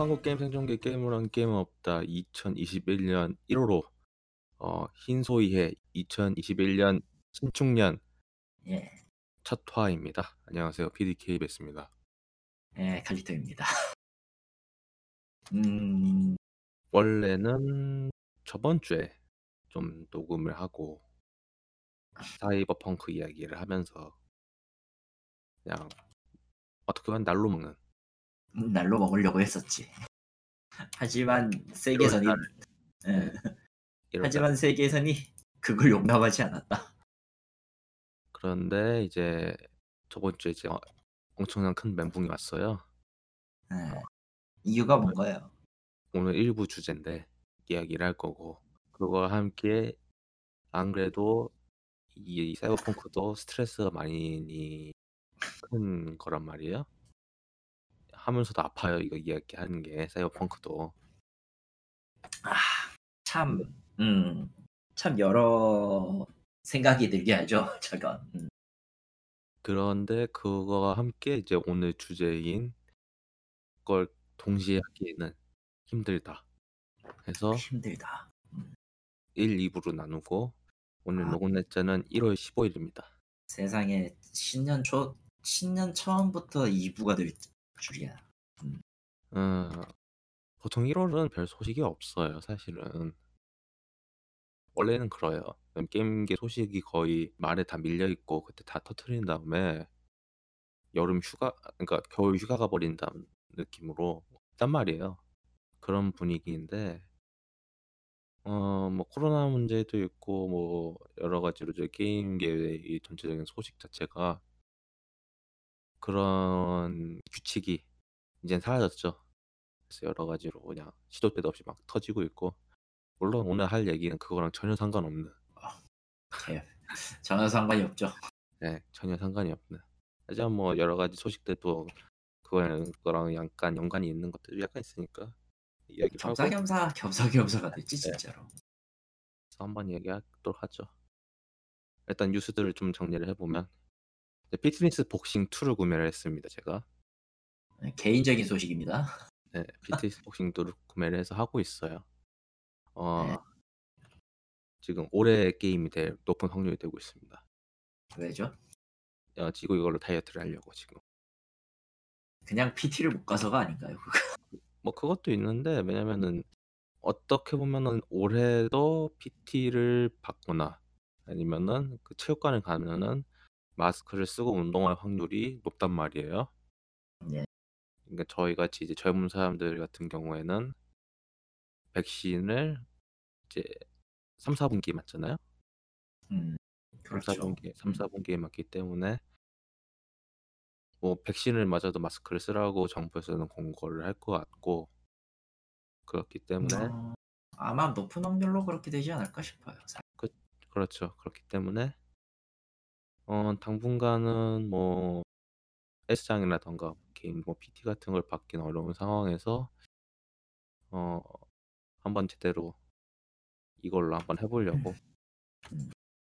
한국 게임 생존계 게임을 한 게임은 없다 2021년 1호로 흰소이해 2021년 신축년 예. 첫 화입니다. 안녕하세요. PDK 베스입니다. 예, 칼리토입니다. 원래는 저번 주에 좀 녹음을 하고 사이버펑크 이야기를 하면서 그냥 어떻게 보면 날로 먹는 날로 먹으려고 했었지. 하지만 세계선이 하지만 세계선이 그걸 용납하지 않았다. 그런데 이제 저번 주에 이제 엄청난 큰 멘붕이 왔어요. 이유가 뭔가요? 오늘 일부 주제인데 이야기를 할 거고 그거와 함께 안 그래도 이 사이버펑크도 스트레스가 많이 큰 거란 말이에요. 하면서도 아파요. 이거 이야기하는 게 사이버펑크도 참 여러 생각이 들게 하죠. 저건. 그런데 그거와 함께 이제 오늘 주제인 걸 동시에 하기에는 힘들다. 해서 힘들다. 1, 2부로 나누고 오늘 녹음 날짜는 1월 15일입니다. 세상에 신년 처음부터 2부가 될 줄이야. 보통 1월은 별 소식이 없어요. 사실은 원래는 그래요. 게임계 소식이 거의 말에 다 밀려 있고 그때 다 터트린 다음에 여름 휴가, 그러니까 겨울 휴가가 버린다는 느낌으로 있단 말이에요. 그런 분위기인데 뭐 코로나 문제도 있고 뭐 여러 가지로 저 게임계의 전체적인 소식 자체가 그런 규칙이 이제는 사라졌죠. 그래서 여러 가지로 그냥 시도 때도 없이 막 터지고 있고 물론 오늘 할 얘기는 그거랑 전혀 상관없는 전혀 상관이 없죠. 네, 전혀 상관이 없는. 하지만 뭐 여러 가지 소식들도 그거랑 약간 연관이 있는 것들도 약간 있으니까. 겸사겸사가 됐지 진짜로. 네. 그래서 한번 얘기하도록 하죠. 일단 뉴스들을 좀 정리를 해보면 피트니스 복싱 2를 구매를 했습니다. 제가 개인적인 소식입니다. 네, 피트니스 복싱 2를 구매를 해서 하고 있어요. 네. 지금 올해 게임이 될 높은 확률이 되고 있습니다. 왜죠? 지금 이걸로 다이어트를 하려고 지금. 그냥 PT를 못 가서가 아닌가요? 뭐 그것도 있는데 왜냐면은 어떻게 보면은 올해도 PT를 받거나 아니면은 그 체육관에 가면은 마스크를 쓰고 운동할 확률이 높단 말이에요. 네. 그러니까 저희 같이 이제 젊은 사람들 같은 경우에는 백신을 이제 3, 4분기에 맞잖아요. 그렇죠. 3, 4분기에 맞기 때문에 뭐 백신을 맞아도 마스크를 쓰라고 정부에서는 공고를 할 것 같고 그렇기 때문에 아마 높은 확률로 그렇게 되지 않을까 싶어요. 그렇죠. 그렇기 때문에 당분간은 뭐 S장이라던가 게임 뭐 PT 같은 걸 받긴 어려운 상황에서 한번 제대로 이걸로 한번 해보려고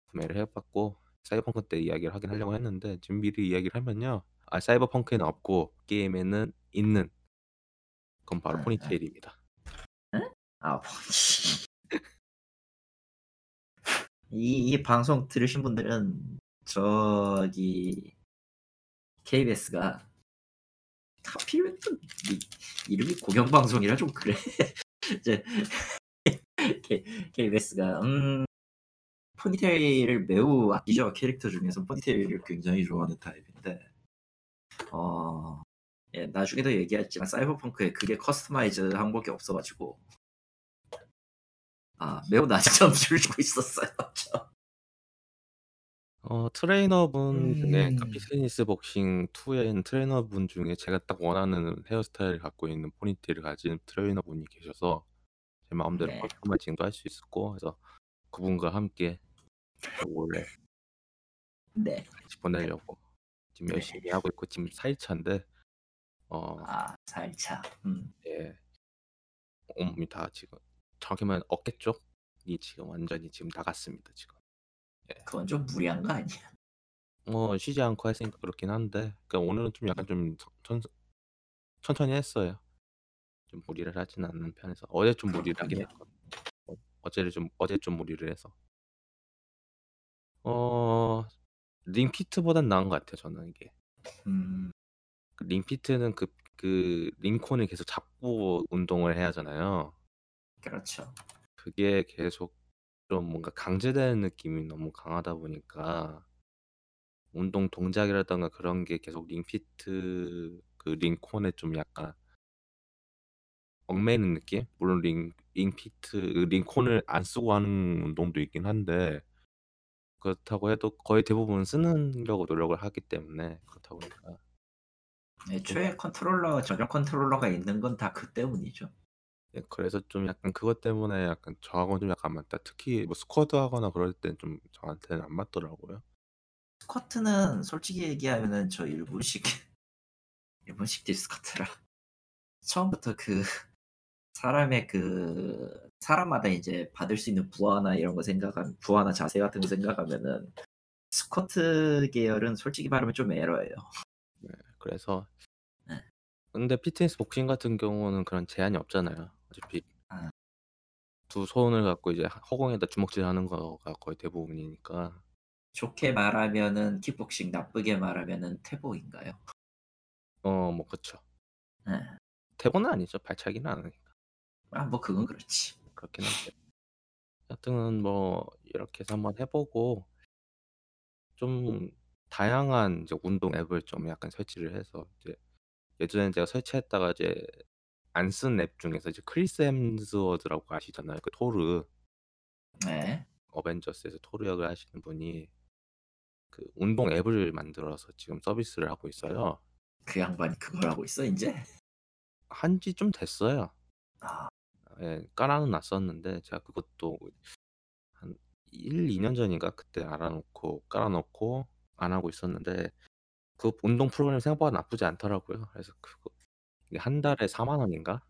구매를 해봤고 사이버펑크 때 이야기를 하긴 하려고 했는데 지금 미리 이야기를 하면요 사이버펑크에는 없고 게임에는 있는 그건 바로 포니테일입니다. 응? 이 방송 들으신 분들은 저기 KBS가 하필 또 이름이 공영방송이라 좀 그래. 이제 KBS가 포니테일을 매우 아끼죠. 캐릭터 중에서 포니테일을 굉장히 좋아하는 타입인데 예, 나중에도 얘기했지만 사이버펑크에 그게 커스터마이즈 한 것이 없어가지고 매우 낮은 점수를 주고 있었어요. 트레이너분 중에 피트니스 복싱 2엔 트레이너분 중에 제가 딱 원하는 헤어스타일을 갖고 있는 포니테일을 가진 트레이너분이 계셔서 제 마음대로 커스터마이징도 할 수 있었고 그래서 그분과 함께 원래 같이 보내려고 지금 열심히 하고 있고 지금 4일차인데 4일차 예 몸이 다 지금 정확히만 어깨 쪽이 지금 완전히 지금 나갔습니다 지금. 예. 그건 좀 무리한 거 아니야? 쉬지 않고 했으니까 그렇긴 한데 그러니까 오늘은 좀 약간 좀 천천히 했어요. 좀 무리를 하지는 않는 편에서 어제 좀 무리를 하긴 했거든. 어제 좀 무리를 해서. 링피트보단 나은 것 같아요. 저는 이게. 링피트는 그 링콘을 계속 잡고 운동을 해야 하잖아요. 그렇죠. 그게 계속 좀 뭔가 강제되는 느낌이 너무 강하다 보니까 운동 동작이라던가 그런 게 계속 링피트 그 링콘에 좀 약간 얽매이는 느낌? 물론 링피트 링콘을 안 쓰고 하는 운동도 있긴 한데 그렇다고 해도 거의 대부분 쓰려고 노력을 하기 때문에 그렇다 보니까 애초에 컨트롤러 전용 컨트롤러가 있는 건 다 그 때문이죠. 네, 그래서 좀 약간 그것 때문에 약간 저하고는 좀 약간 안 맞다. 특히 뭐 스쿼트 하거나 그럴 땐 좀 저한테는 안 맞더라고요. 스쿼트는 솔직히 얘기하면은 저 일본식 디스커트라 처음부터 그 사람의 그 사람마다 이제 받을 수 있는 부하나 이런 거 생각하면 부하나 자세 같은 거 생각하면은 스쿼트 계열은 솔직히 말하면 좀 에러예요. 네, 그래서 네. 근데 피트니스 복싱 같은 경우는 그런 제한이 없잖아요. 어차피 두 손을 갖고 이제 허공에다 주먹질하는 거가 거의 대부분이니까. 좋게 말하면은 킥복싱, 나쁘게 말하면은 태보인가요? 뭐 그렇죠. 네. 태보는 아니죠. 발차기는 안 하니까. 뭐 그건 그렇지. 그렇긴 한데. 하여튼 뭐 이렇게 해서 한번 해보고 좀 다양한 이제 운동 앱을 좀 약간 설치를 해서 이제 예전에 제가 설치했다가 이제 안 쓴 앱 중에서 이제 크리스 햄스워드라고 아시잖아요. 그 토르. 네. 어벤져스에서 토르 역을 하시는 분이 그 운동 앱을 만들어서 지금 서비스를 하고 있어요. 그 양반이 그걸 하고 있어 이제? 한지 좀 됐어요. 예, 깔아는 놨었는데 제가 그것도 한 1-2년 전인가 그때 알아놓고 깔아놓고 안 하고 있었는데 그 운동 프로그램 생각보다 나쁘지 않더라고요. 그래서 그거 한 달에 40,000원인가?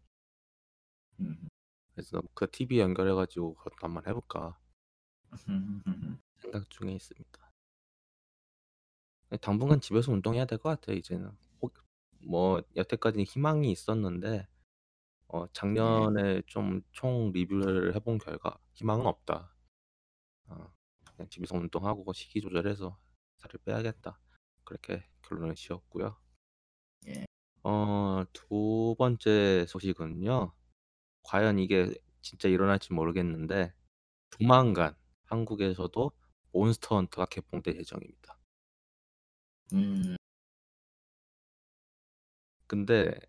그래서 그 TV 연결해가지고 그것도 한번 해볼까 생각 중에 있습니다. 당분간 집에서 운동해야 될 것 같아요. 이제는 뭐 여태까지는 희망이 있었는데 작년에 좀 총 리뷰를 해본 결과 희망은 없다. 그냥 집에서 운동하고 식이 조절해서 살을 빼야겠다. 그렇게 결론을 지었고요. 예. 두 번째 소식은요. 과연 이게 진짜 일어날지 모르겠는데 조만간 한국에서도 몬스터헌터가 개봉될 예정입니다. 근데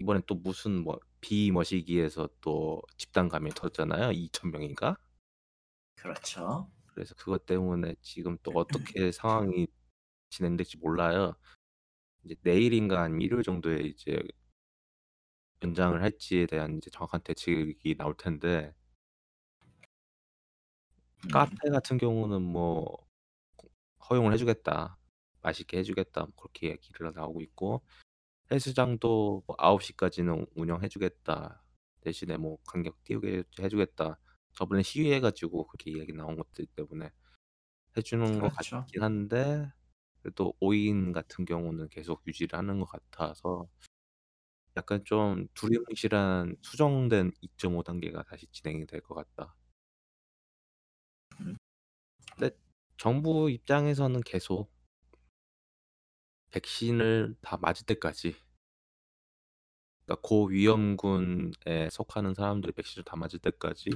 이번에 또 무슨 뭐 비머시기에서 또 집단 감염이 터졌잖아요. 2,000명인가? 그렇죠. 그래서 그것 때문에 지금 또 어떻게 상황이 진행될지 몰라요. 이제 내일인가 아니면 일요일 정도에 이제 연장을 할지에 대한 이제 정확한 대책이 나올 텐데 카페 같은 경우는 뭐 허용을 해주겠다, 맛있게 해주겠다 뭐 그렇게 얘기를 나오고 있고 헬스장도 뭐 9시까지는 운영해주겠다 대신에 뭐 간격 띄우게 해주겠다. 저번에 시위해가지고 그렇게 이야기 나온 것들 때문에 해주는 것 같긴 한데 또 5인 같은 경우는 계속 유지를 하는 것 같아서 약간 좀 두리뭉실한 수정된 2.5 단계가 다시 진행이 될 것 같다. 근데 정부 입장에서는 계속 백신을 다 맞을 때까지 그러니까 고위험군에 속하는 사람들이 백신을 다 맞을 때까지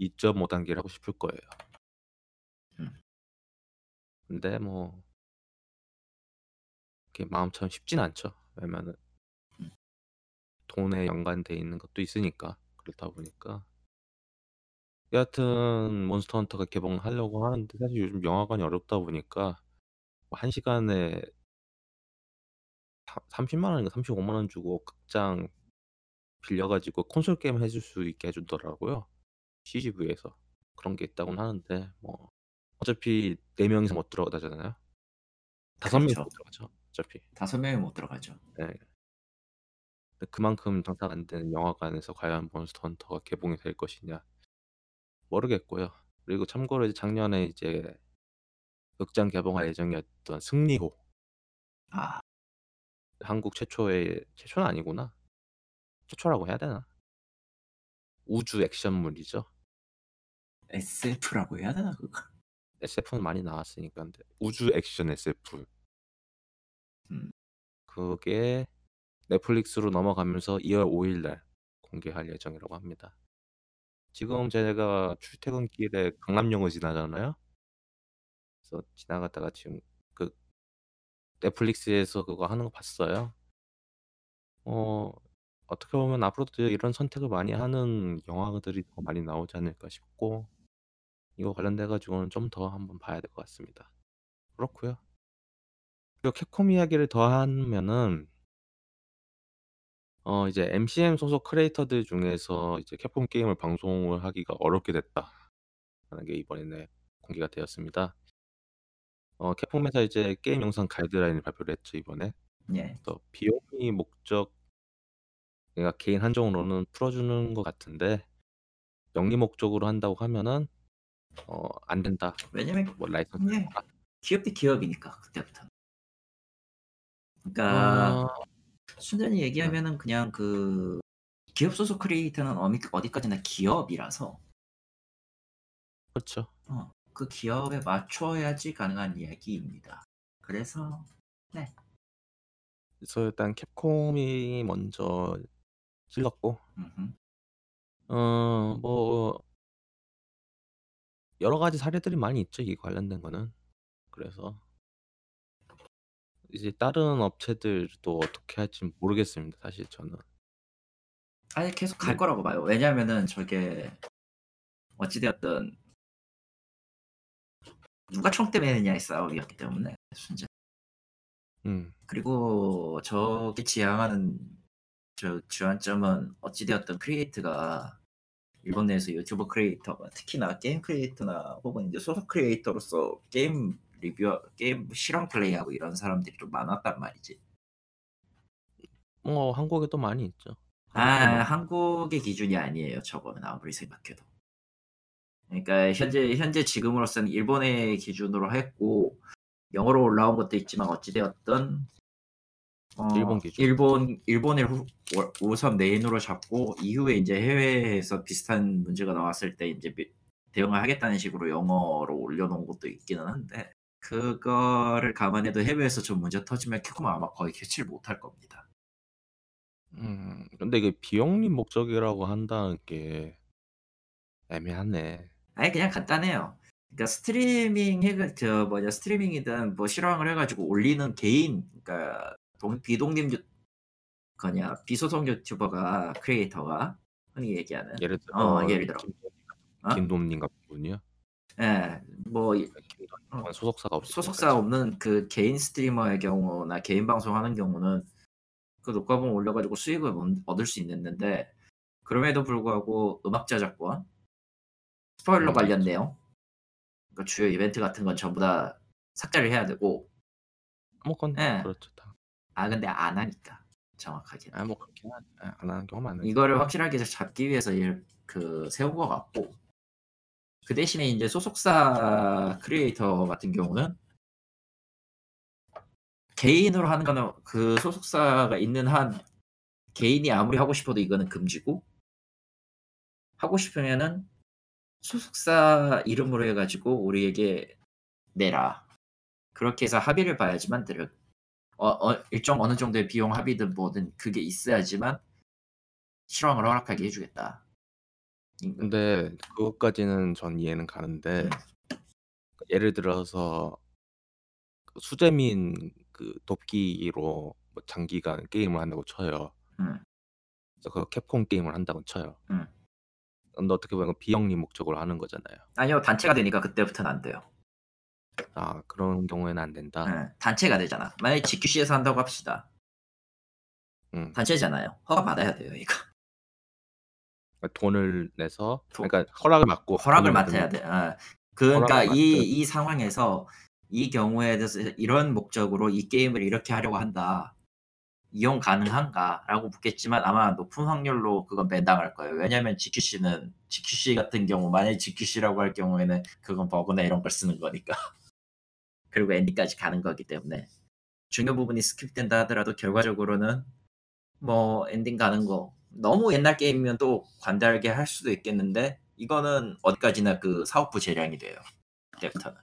2.5 단계를 하고 싶을 거예요. 근데 뭐 이렇게 마음처럼 쉽진 않죠. 왜냐면은 돈에 연관돼 있는 것도 있으니까 그렇다 보니까 여하튼 몬스터헌터가 개봉하려고 하는데 사실 요즘 영화관이 어렵다 보니까 뭐 1시간에 30만원인가 35만원 주고 극장 빌려가지고 콘솔 게임 해줄 수 있게 해주더라고요. CGV에서 그런 게 있다고는 하는데 뭐 어차피 4명 이상 못 들어가잖아요. 5명 이상 못 들어가죠. 어차피 5명이 못 들어가죠. 네. 그만큼 장사가 안 되는 영화관에서 과연 몬스터헌터가 개봉이 될 것이냐 모르겠고요. 그리고 참고로 이제 작년에 이제 극장 개봉할 예정이었던 승리호 한국 최초는 아니구나. 최초라고 해야 되나? 우주 액션물이죠. SF라고 해야 되나 그거? SF는 많이 나왔으니까. 근데 우주 액션 SF. 그게 넷플릭스로 넘어가면서 2월 5일날 공개할 예정이라고 합니다. 지금 제가 출퇴근길에 강남역을 지나잖아요. 그래서 지나가다가 지금 그 넷플릭스에서 그거 하는 거 봤어요. 어떻게 보면 앞으로도 이런 선택을 많이 하는 영화들이 더 많이 나오지 않을까 싶고, 이거 관련돼가지고는 좀 더 한번 봐야 될 것 같습니다. 그렇고요. 그리고 캡콤 이야기를 더 하면은 이제 MCM 소속 크리에이터들 중에서 이제 캡콤 게임을 방송을 하기가 어렵게 됐다라는 게 이번에 공개가 되었습니다. 캡콤에서 이제 게임 영상 가이드라인을 발표를 했죠 이번에. 예. 또 비용이 목적, 그러니까 개인 한정으로는 풀어주는 것 같은데 영리 목적으로 한다고 하면은 안 된다. 왜냐면 뭐 라이선스. 예. 기업 대 기업이니까 그때부터. 그러니까. 순전히 얘기하면은 그냥 그 기업 소속 크리에이터는 어디까지나 기업이라서 그렇죠. 그 기업에 맞춰야지 가능한 이야기입니다. 그래서 네. 그래서 일단 캡콤이 먼저 찔렀고, 뭐 여러 가지 사례들이 많이 있죠 이 관련된 거는. 그래서 이제 다른 업체들도 어떻게 할지 모르겠습니다. 사실 저는 아예 계속 갈 거라고 봐요. 왜냐하면은 저게 어찌되었든 누가 총대 매느냐의 싸움이었기 때문에 순전. 그리고 저게 지향하는 저 주안점은 어찌되었든 크리에이터가 일본 내에서 유튜버 크리에이터가 특히나 게임 크리에이터나 혹은 이제 소속 크리에이터로서 게임 리뷰, 게임 실험 플레이하고 이런 사람들이 좀 많았단 말이지. 한국에도 많이 있죠. 한국의 기준이 아니에요 저거는 아무리 생각해도. 그러니까 현재 지금으로서는 일본의 기준으로 했고 영어로 올라온 것도 있지만 어찌되었든 일본 기준. 일본을 우선 메인으로 잡고 이후에 이제 해외에서 비슷한 문제가 나왔을 때 이제 대응을 하겠다는 식으로 영어로 올려놓은 것도 있기는 한데. 그거를 감안해도 해외에서 좀 문제 터지면 캡콤은 아마 거의 캐치를 못할 겁니다. 근데 이게 비영리 목적이라고 한다는 게 애매하네. 아니 그냥 간단해요. 그러니까 스트리밍이든 뭐 실황을 해가지고 올리는 개인, 그러니까 비소속 유튜버가 크리에이터가 흔히 얘기하는. 예를 들어. 김돔님 같은 분이요. 예, 뭐 소속사가 없는 그 개인 스트리머의 경우나 개인 방송하는 경우는 그 녹화본 올려가지고 수익을 얻을 수 있는데, 그럼에도 불구하고 음악 저작권, 스포일러 관련 내용, 그러니까 주요 이벤트 같은 건 전부 다 삭제를 해야 되고. 예. 그렇죠 다. 근데 안 하니까 정확하게. 뭐 그렇게 안 하는 경우 많은데. 이거를 확실하게 잡기 위해서 그 세운 것 같고. 그 대신에 이제 소속사 크리에이터 같은 경우는 개인으로 하는 거는 그 소속사가 있는 한 개인이 아무리 하고 싶어도 이거는 금지고, 하고 싶으면은 소속사 이름으로 해가지고 우리에게 내라. 그렇게 해서 합의를 봐야지만 일정 어느 정도의 비용 합의든 뭐든 그게 있어야지만 실황을 허락하게 해주겠다. 근데 그것까지는 전 이해는 가는데, 예를 들어서 수재민 그 돕기로 뭐 장기간 게임을 한다고 쳐요. 그래서 그 캡콤 게임을 한다고 쳐요. 근데 어떻게 보면 비영리 목적으로 하는 거잖아요. 아니요, 단체가 되니까 그때부터는 안 돼요. 그런 경우에는 안 된다. 단체가 되잖아. 만약에 GQC에서 한다고 합시다. 단체잖아요. 허가 받아야 돼요 이거. 돈을 내서, 그러니까 허락을 받고 허락을 맡아야 돼. 그러니까 이 상황에서 이 경우에 대해서 이런 목적으로 이 게임을 이렇게 하려고 한다. 이용 가능한가라고 묻겠지만 아마 높은 확률로 그건 배당할 거예요. 왜냐하면 GQC 같은 경우, 만약에 GQC라고 할 경우에는 그건 버그나 이런 걸 쓰는 거니까. 그리고 엔딩까지 가는 거기 때문에 중요 부분이 스킵된다 하더라도 결과적으로는 뭐 엔딩 가는 거 너무 옛날 게임이면 또 관대하게 할 수도 있겠는데 이거는 어디까지나 그 사업부 재량이 돼요. 데프터는.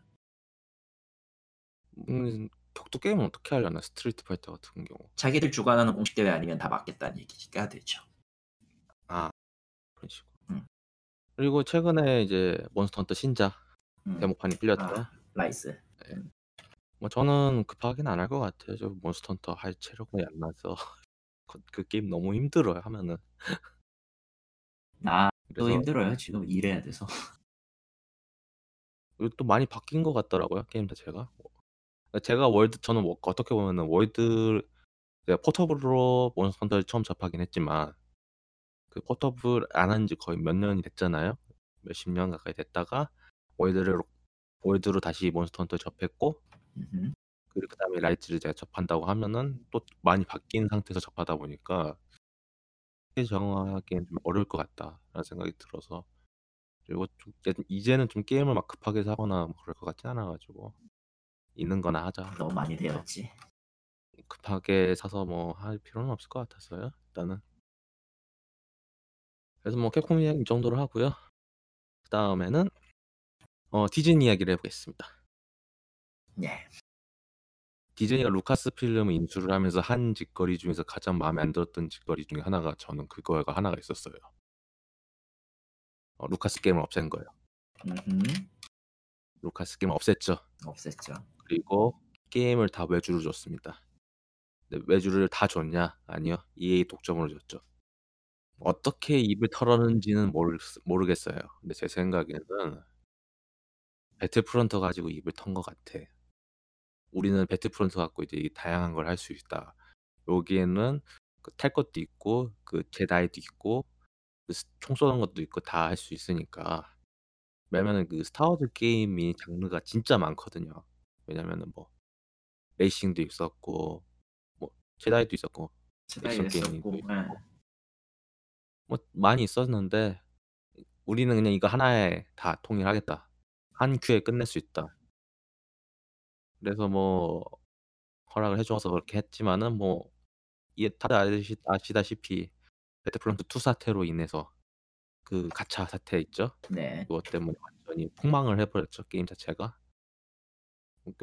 격투 게임은 어떻게 하려나? 스트리트 파이터 같은 경우 자기들 주관하는 공식 대회 아니면 다 막겠다는 얘기가 되죠. 아 그런 식으로. 그리고 최근에 이제 몬스터헌터 신작 데모판이 빌렸더라. 아, 라이스. 네. 뭐 저는 급하긴 안 할 것 같아요. 저 몬스터헌터 할 체력이 안 나서 그 게임 너무 힘들어요 하면은. 나도 그래서... 힘들어요. 지금 일해야 돼서. 또 많이 바뀐 것 같더라고요 게임 자체가. 제가 월드 저는 뭐 어떻게 보면은 월드 포터블로 몬스터헌터를 처음 접하긴 했지만 그 포터블 안 한 지 거의 몇 년이 됐잖아요. 몇십 년 가까이 됐다가 월드로 다시 몬스터헌터 접했고 그리고 그다음에 라이트를 제가 접한다고 하면은 또 많이 바뀐 상태에서 접하다 보니까 정하기엔 좀 어려울 것 같다라는 생각이 들어서 그리고 좀 이제는 좀 게임을 막 급하게 사거나 그럴 것 같지 않아가지고. 있는 거나 하자. 너무 많이 되었지. 급하게 사서 뭐 할 필요는 없을 것 같았어요. 일단은. 그래서 뭐 캡콤 이야기 이 정도로 하고요. 그 다음에는 디즈니 이야기를 해보겠습니다. 네. 디즈니가 루카스필름 인수를 하면서 한 짓거리 중에서 가장 마음에 안 들었던 짓거리 중에 하나가 저는 그거가 하나가 있었어요. 루카스 게임을 없앤 거예요. 루카스 게임 없앴죠. 그리고 게임을 다 외주로 줬습니다. 근데 외주를 다 줬냐? 아니요. EA 독점으로 줬죠. 어떻게 입을 털었는지는 모르겠어요. 근데 제 생각에는 배틀프론트 가지고 입을 턴 것 같아. 우리는 배틀프론트 갖고 이제 다양한 걸 할 수 있다. 여기에는 탈 것도 있고 그 제다이도 있고 총 쏘는 것도 있고 다 할 수 있으니까. 왜냐면은 그 스타워즈 게임이 장르가 진짜 많거든요. 왜냐면은 뭐 레이싱도 있었고 뭐 제다이도 있었고 액션 게임도 있고 뭐 많이 있었는데 우리는 그냥 이거 하나에 다 통일하겠다. 한 큐에 끝낼 수 있다. 그래서 뭐 허락을 해줘서 그렇게 했지만은 뭐 이게 다들 아시다시피 배틀프론트 2 사태로 인해서 그 가챠 사태 있죠? 네. 그것 때문에 완전히 폭망을 해버렸죠. 게임 자체가.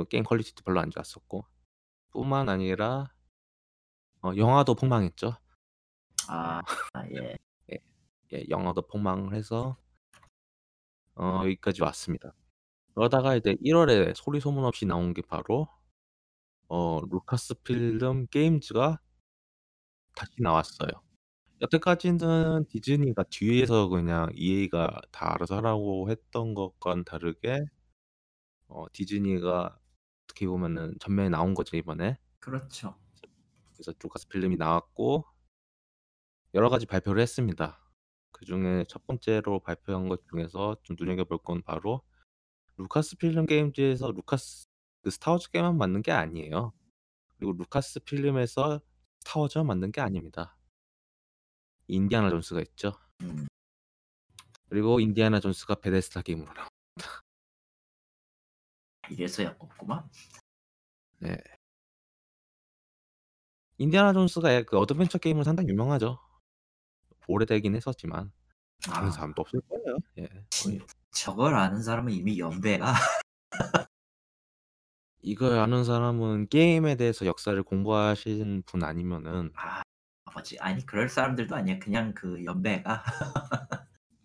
게임 퀄리티도 별로 안 좋았었고 뿐만 아니라 영화도 폭망했죠. 예. 예, 영화도 폭망을 해서 여기까지 왔습니다. 그러다가 이제 1월에 소리 소문 없이 나온 게 바로 루카스필름 게임즈가 다시 나왔어요. 여태까지는 디즈니가 뒤에서 그냥 EA가 다 알아서 하라고 했던 것과는 다르게 디즈니가 어떻게 보면은 전면에 나온 거죠 이번에. 그렇죠. 그래서 루카스필름이 나왔고 여러 가지 발표를 했습니다. 그 중에 첫 번째로 발표한 것 중에서 좀 눈여겨볼 건 바로 루카스필름 게임즈에서 그 스타워즈 게임만 만든 게 아니에요. 그리고 루카스필름에서 스타워즈만 만든 게 아닙니다. 인디아나 존스가 있죠. 그리고 인디아나 존스가 베데스다 게임으로 나옵니다. 이래서 약없구만. 네. 인디아나 존스가 그 어드벤처 게임으로 상당히 유명하죠. 오래되긴 했었지만 아는 사람도 없을 거예요. 예. 저걸 아는 사람은 이미 연배가. 이걸 아는 사람은 게임에 대해서 역사를 공부하신 분 아니면은. 아니 그럴 사람들도 아니야. 그냥 그 연배가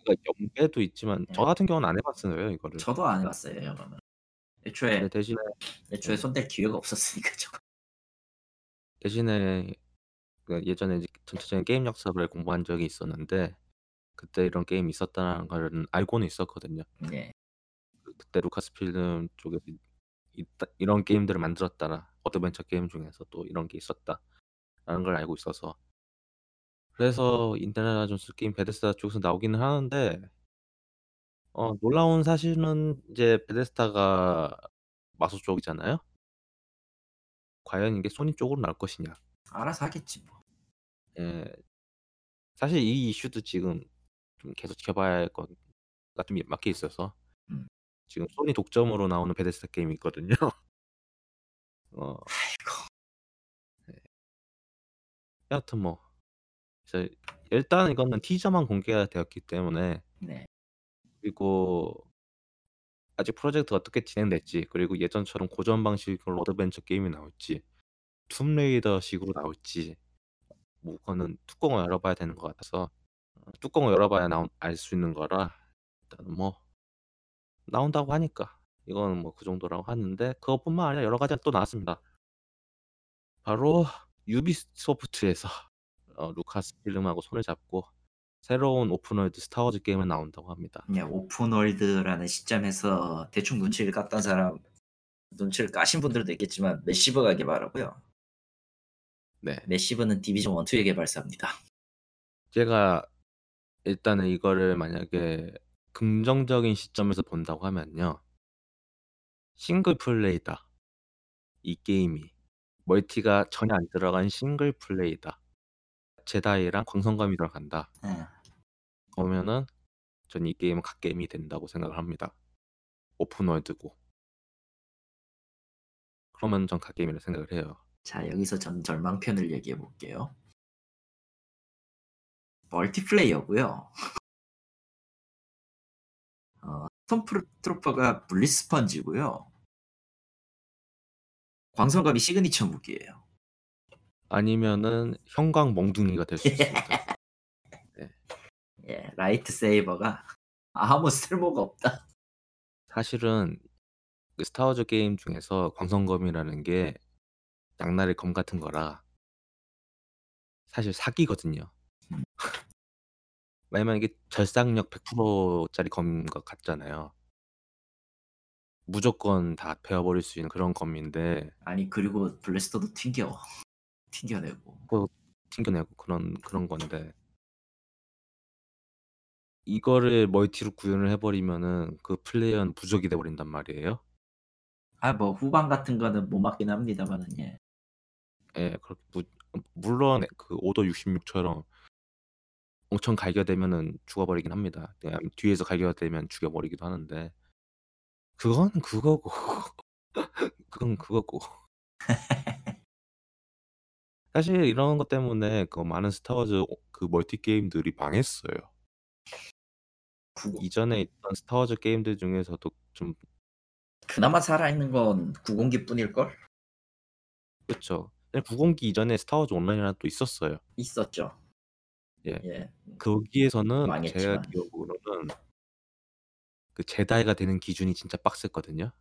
그러니까 연배도 있지만 네. 저 같은 경우는 안 해봤어요 이거를. 저도 안 해봤어요 이거는. 애초에 대신에 손댈 기회가 없었으니까 저거. 대신에 예전에 이제 전체적인 게임 역사를 공부한 적이 있었는데 그때 이런 게임이 있었다는 걸 알고는 있었거든요. 네. 그때 루카스필름 쪽에 이런 게임들을 만들었다라 어드벤처 게임 중에서 또 이런 게 있었다라는 걸 알고 있어서. 그래서 인디아나 존스 게임 베데스다 쪽에서 나오기는 하는데 놀라운 사실은 이제 베데스다가 마소 쪽이잖아요. 과연 이게 소니 쪽으로 나올 것이냐. 알아서 하겠지 뭐. 예. 사실 이 이슈도 지금 좀 계속 지켜봐야 할 것 같은 게 막혀 있어서 지금 소니 독점으로 나오는 베데스다 게임이 있거든요. 아이고. 여하튼 뭐 이제 일단 이거는 티저만 공개가 되었기 때문에 네. 그리고 아직 프로젝트가 어떻게 진행될지 그리고 예전처럼 고전 방식으로 어드벤처 게임이 나올지 툼레이더식으로 나올지 뭐 그거는 뚜껑을 열어봐야 되는 것 같아서 뚜껑을 열어봐야 알 수 있는 거라 일단 뭐 나온다고 하니까 이건 뭐 그 정도라고 하는데 그것뿐만 아니라 여러 가지가 또 나왔습니다. 바로 유비소프트에서 루카스필름하고 손을 잡고 새로운 오픈월드 스타워즈 게임이 나온다고 합니다. 네, 오픈월드라는 시점에서 대충 눈치를 깠던 사람, 눈치를 까신 분들도 있겠지만 메시버가 개발하고요. 네, 메시버는 디비전 1,2의 개발사입니다. 제가 일단은 이거를 만약에 긍정적인 시점에서 본다고 하면요, 싱글플레이다. 이 게임이 멀티가 전혀 안 들어간 싱글플레이다. 제다이랑 광선감이 들어간다. 그러면은 전 이 게임은 갓게임이 된다고 생각을 합니다. 오픈월드고. 그러면 전 갓게임이라고 생각을 해요. 자, 여기서 전 절망편을 얘기해 볼게요. 멀티플레이어고요. 스톰프 트로퍼가 물리스펀지고요. 광선감이 시그니처 무기예요. 아니면은 형광 멍둥이가 될 수 있습니다. 네. 예, 라이트 세이버가 아무 쓸모가 없다. 사실은 그 스타워즈 게임 중에서 광선검이라는 게 양날의 검 같은 거라 사실 사기거든요. 왜냐면 이게 절삭력 100%짜리 검과 같잖아요. 무조건 다 베어버릴 수 있는 그런 검인데. 아니 그리고 블래스터도 튕겨내고 그런 건데 이거를 멀티로 구현을 해버리면은 그 플레이어는 부적이 돼버린단 말이에요. 아 뭐 후반 같은 거는 못 막긴 합니다만은 예 그렇게 물론 그 오더 66처럼 엄청 갈겨대면은 죽어버리긴 합니다. 뒤에서 갈겨대면 죽여버리기도 하는데 그건 그거고. 사실 이런 것 때문에 그 많은 스타워즈 그 멀티 게임들이 망했어요. 이전에 있던 스타워즈 게임들 중에서도 좀 그나마 살아있는 건 구공기뿐일 걸? 그렇죠. 구공기 이전에 스타워즈 온라인이라는 또 있었어요. 있었죠. 예. 거기에서는 망했지만. 제가 기억으로는 그 제다이가 되는 기준이 진짜 빡셌거든요.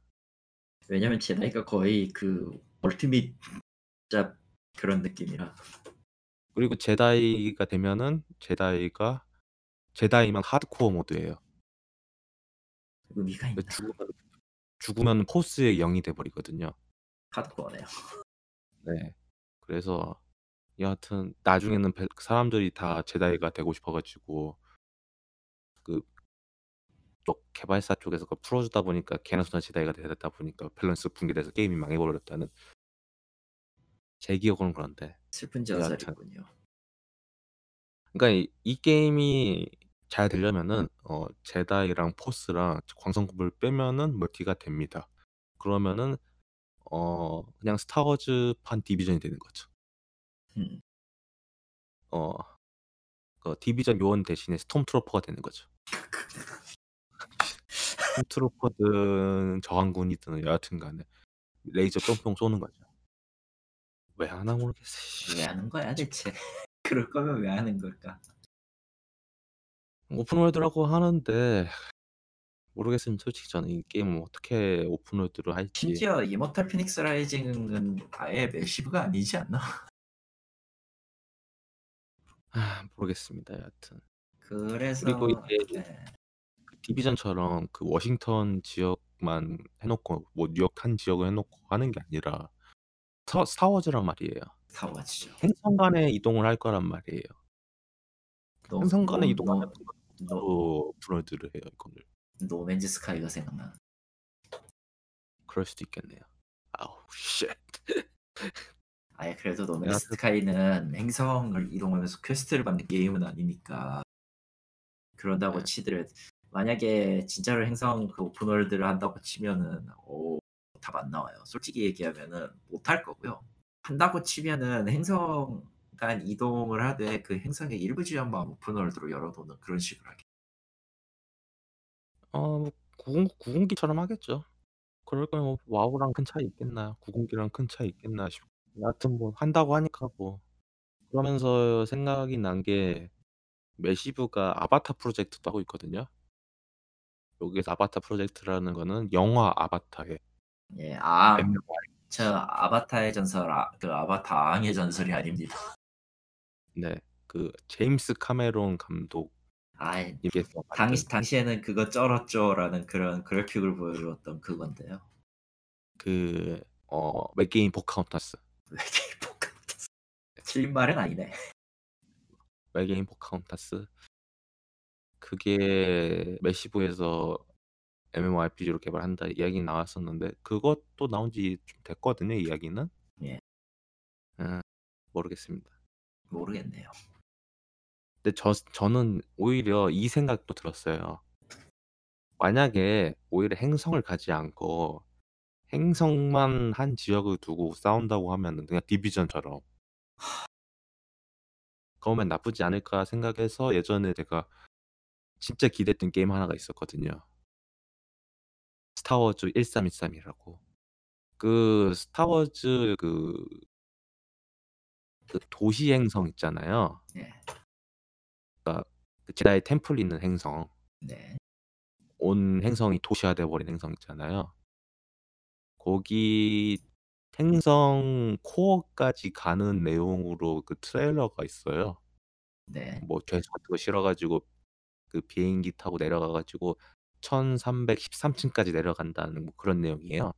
왜냐면 제다이가 거의 그 얼티밋 잡 그런 느낌이라. 그리고 제다이가 되면은 제다이만 하드코어 모드예요. 의미가 있나? 죽으면 포스의 0이 돼버리거든요. 하드코어네요. 네. 그래서 여하튼 나중에는 사람들이 다 제다이가 되고 싶어가지고 그 쪽 개발사 쪽에서 그걸 풀어주다 보니까 걔나 소나 제다이가 되다 보니까 밸런스 붕괴돼서 게임이 망해버렸다는. 제 기억은 그런데 슬픈 자살이군요. 그러니까 이 게임이 잘 되려면은 제다이랑 포스랑 광선급을 빼면은 멀티가 됩니다. 그러면은 그냥 스타워즈판 디비전이 되는 거죠. 그 디비전 요원 대신에 스톰트로퍼가 되는 거죠. 스톰트로퍼든 저항군이든 여하튼간에 레이저 뿅뿅 쏘는 거죠. 왜 하나 모르겠어. 왜 하는 거야 대체? 그럴 거면 왜 하는 걸까? 오픈월드라고 하는데 모르겠으면 솔직히 저는 이 게임을 어떻게 오픈월드로 할지. 심지어 이모탈 피닉스 라이징은 아예 메시브가 아니지 않나? 모르겠습니다. 여하튼 그래서 그리고 이제 디비전처럼 그 워싱턴 지역만 해놓고 뭐 뉴욕 한 지역을 해놓고 하는 게 아니라 스타워즈란 말이에요. 스타워즈죠. 행성 간에 이동을 할 거란 말이에요. 행성 간에 이동하는 것도 브러드를 해요. 이거를. 노맨즈 스카이가 생각나. 그럴 수도 있겠네요. 아우 쉣. 아예 그래도 노맨즈 스카이는 행성을 이동하면서 퀘스트를 받는 게임은 아니니까. 그런다고 치더라도 만약에 진짜로 행성 그 오픈월드를 한다고 치면은 답 안 나와요. 솔직히 얘기하면은 못할 거고요. 한다고 치면은 행성 잠깐 이동을 하되 그 행성의 일부 지역만 오픈월드로 열어두는 그런 식으로 하겠죠. 뭐 구공기처럼 하겠죠. 그럴 거면 뭐 와우랑 큰 차이 있겠나, 구공기랑 큰 차이 있겠나 싶고, 여하튼 뭐 한다고 하니까 뭐. 그러면서 생각이 난 게, 메시브가 아바타 프로젝트도 하고 있거든요. 여기에서 아바타 프로젝트라는 거는 영화 아바타에. 예, 아, 저 아바타의 전설, 그 아바타 앙의 전설이 아닙니다. 네, 그 제임스 카메론 감독. 당시에는 그거 쩔었죠라는 그런 그래픽을 보여주었던 그건데요. 그 웹게임 포카혼타스. 웹게임 포카혼타스. 틀린 말은 아니네. 웹게임 포카혼타스. 그게 메시브에서 MMORPG로 개발한다 이야기 나왔었는데 그것도 나온 지 좀 됐거든요, 이야기는. 예. 모르겠습니다. 모르겠네요. 근데 저는 오히려 이 생각도 들었어요. 만약에 오히려 행성을 가지 않고 행성만 한 지역을 두고 싸운다고 하면은 그냥 디비전처럼 그러면 나쁘지 않을까 생각해서 예전에 제가 진짜 기대했던 게임 하나가 있었거든요. 스타워즈 1313이라고. 그 스타워즈 그 도시 행성 있잖아요. 네. 그러니까 그 제다이 템플 있는 행성, 네. 온 행성이 도시화돼 버린 행성 있잖아요. 거기 행성 코어까지 가는 내용으로 그 트레일러가 있어요. 네. 뭐 죄수 같은 거 실어가지고 그 비행기 타고 내려가가지고 1313층까지 내려간다는 뭐 그런 내용이에요.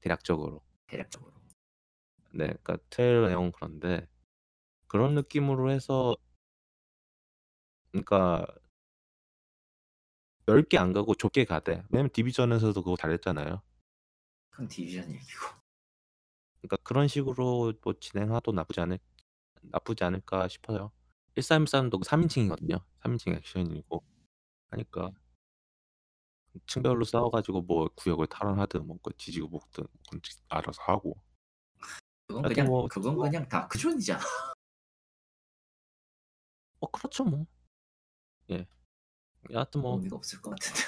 대략적으로. 네, 그러니까 트레일러 내용 그런데 그런 느낌으로 해서. 그러니까 넓게 안 가고 좁게 가대. 왜냐면 디비전에서도 그거 잘했잖아요. 그럼 디비전 얘기고. 그러니까 그런 식으로 뭐 진행하도 나쁘지 않을까 싶어요. 1313도 3인칭이거든요. 3인칭 액션이고 하니까 층별로 싸워가지고 뭐 구역을 탈환하든 뭐 지지고 볶든 알아서 하고. 그건 그냥 다크존이잖아. 그렇죠 뭐. 예. 여하튼 뭐 의미가 없을 것 같은데.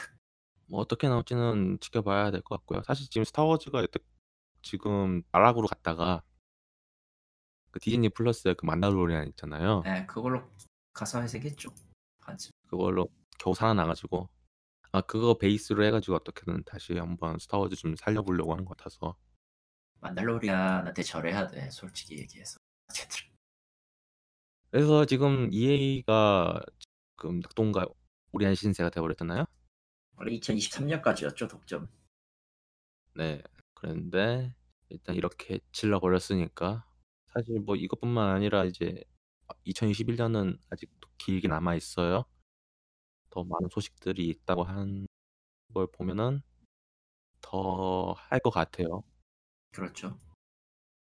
뭐 어떻게 나올지는 지켜봐야 될 것 같고요. 사실 지금 스타워즈가 지금 아락으로 갔다가 그 디즈니 플러스에 그 만달로리안 있잖아요. 네, 그걸로 가서 회색했죠. 반지. 그걸로 겨우 살아나가지고 그거 베이스로 해가지고 어떻게든 다시 한번 스타워즈 좀 살려보려고 하는 것 같아서. 만달로리안한테 절해야 돼, 솔직히 얘기해서. 그래서 지금 EA가 지금 낙동과 우리한 신세가 되어버렸잖아요. 원래 2023년까지였죠 독점. 네, 그런데 일단 이렇게 질러버렸으니까 사실 뭐 이것뿐만 아니라 이제 2021년은 아직 길게 남아 있어요. 더 많은 소식들이 있다고 한 걸 보면은 더 할 것 같아요. 그렇죠.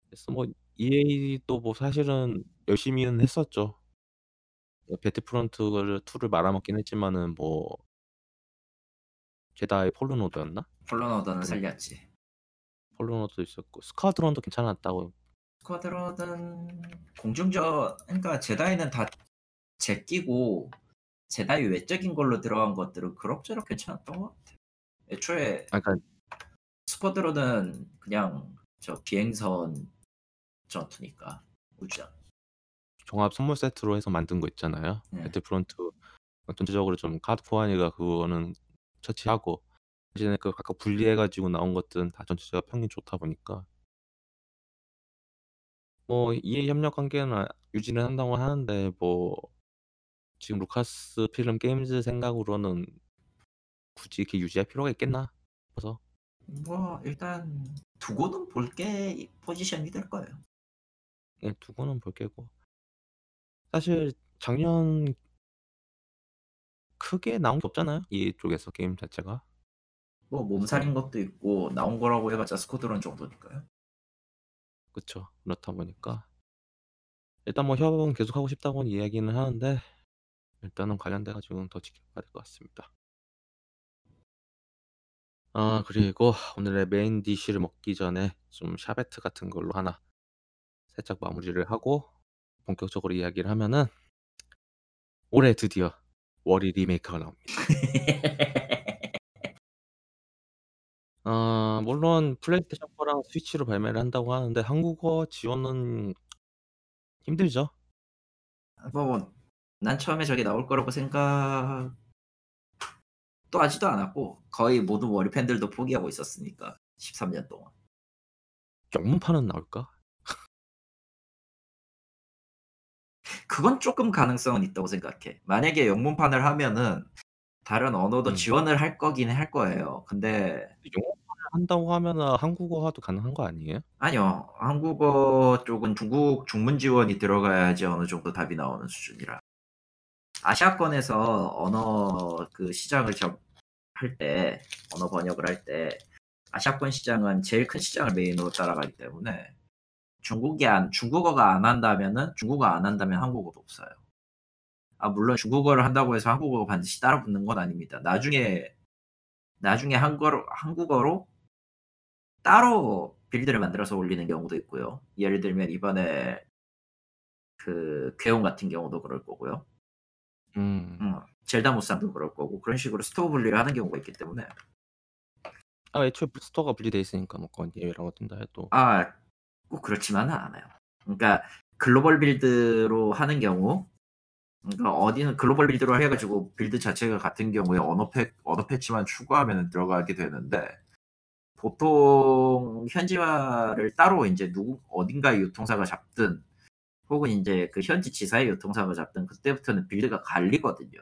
그래서 뭐 EA도 뭐 사실은 열심히는 했었죠. 배틀프론트 2를 말아먹긴 했지만은 뭐 제다이 폴른 오더였나? 폴른 오더는 살렸지. 폴른 오더도 있었고 스쿼드론도 괜찮았다고. 스쿼드론은 공중전, 그러니까 제다이는 다 제끼고 제다이 외적인 걸로 들어간 것들은 그럭저럭 괜찮았던 것 같아. 애초에 그러니까 스쿼드론은 그냥 저 비행선 전투니까 우주전. 종합 선물 세트로 해서 만든 거 있잖아요. 네. 배틀프론트 전체적으로 좀 카드 포환이가 그거는 처치하고 대신에 그 각각 분리해가지고 나온 것들은 다 전체적으로 평균 좋다 보니까 뭐 EA 협력 관계는 유지는 한다고 하는데 뭐 지금 루카스필름 게임즈 생각으로는 굳이 이렇게 유지할 필요가 있겠나 싶어서 뭐 일단 두고는 볼게 포지션이 될 거예요. 네, 두고는 볼게고. 사실 작년 크게 나온 게 없잖아요. 이쪽에서 게임 자체가 뭐 몸살인 것도 있고 나온 거라고 해봤자 스쿼드론 정도니까요. 그렇죠. 그렇다 보니까 일단 뭐 협업은 계속하고 싶다고는 이야기는 하는데 일단은 관련돼가지고는 더 지켜봐야 될 것 같습니다. 그리고 오늘의 메인 디쉬를 먹기 전에 좀 샤베트 같은 걸로 하나 살짝 마무리를 하고 본격적으로 이야기를 하면은 올해 드디어 워리 리메이크가 나옵니다. 물론 플레이스테이션 4랑 스위치로 발매를 한다고 하는데 한국어 지원은 힘들죠. 난 처음에 저게 나올 거라고 생각도 하지도 않았고 거의 모든 워리 팬들도 포기하고 있었으니까 13년 동안. 영문판은 나올까? 그건 조금 가능성은 있다고 생각해. 만약에 영문판을 하면은 다른 언어도 지원을 할 거긴 할 거예요. 근데 영문판을 한다고 하면은 한국어화도 가능한 거 아니에요? 아니요. 한국어 쪽은 중국 중문 지원이 들어가야지 어느 정도 답이 나오는 수준이라. 아시아권에서 언어 그 시장을 할 때, 언어 번역을 할 때 아시아권 시장은 제일 큰 시장을 메인으로 따라가기 때문에 중국어가 안 한다면은 한국어도 없어요. 아 물론 중국어를 한다고 해서 한국어가 반드시 따라 붙는 건 아닙니다. 나중에 한국어로 따로 빌드를 만들어서 올리는 경우도 있고요. 예를 들면 이번에 그 괴온 같은 경우도 그럴 거고요. 젤다 무쌍도 그럴 거고 그런 식으로 스토어 분리를 하는 경우가 있기 때문에. 아 애초에 스토어가 분리돼 있으니까 뭐 그건 예외라고 뜬다 해도. 아 꼭 그렇지만은 않아요. 그러니까 글로벌 빌드로 하는 경우, 그러니까 어디는 글로벌 빌드로 해가지고 빌드 자체가 같은 경우에 언어 패치만 추가하면 들어가게 되는데 보통 현지화를 따로 이제 어딘가의 유통사가 잡든 혹은 이제 그 현지 지사의 유통사가 잡든 그때부터는 빌드가 갈리거든요.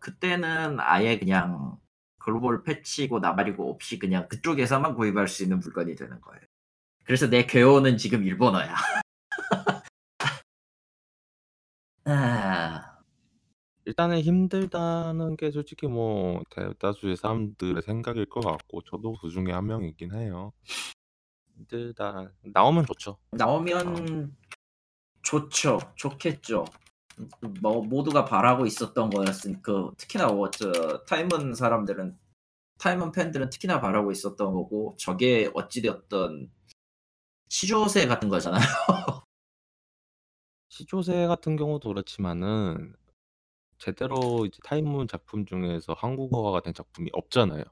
그때는 아예 그냥 글로벌 패치고 나발이고 없이 그냥 그쪽에서만 구입할 수 있는 물건이 되는 거예요. 그래서 내 괴호는 지금 일본어야. 일단은 힘들다는 게 솔직히 뭐 대다수의 사람들의 생각일 것 같고 저도 그 중에 한 명이긴 해요. 힘들다. 나오면 좋죠. 좋겠죠. 뭐 모두가 바라고 있었던 거였으니까 특히나 타이몬 사람들은 타이몬 팬들은 특히나 바라고 있었던 거고 저게 어찌되었던 시조세 같은 거잖아요. 시조세 같은 경우도 그렇지만은 제대로 이제 타이문 작품 중에서 한국어가 된 작품이 없잖아요.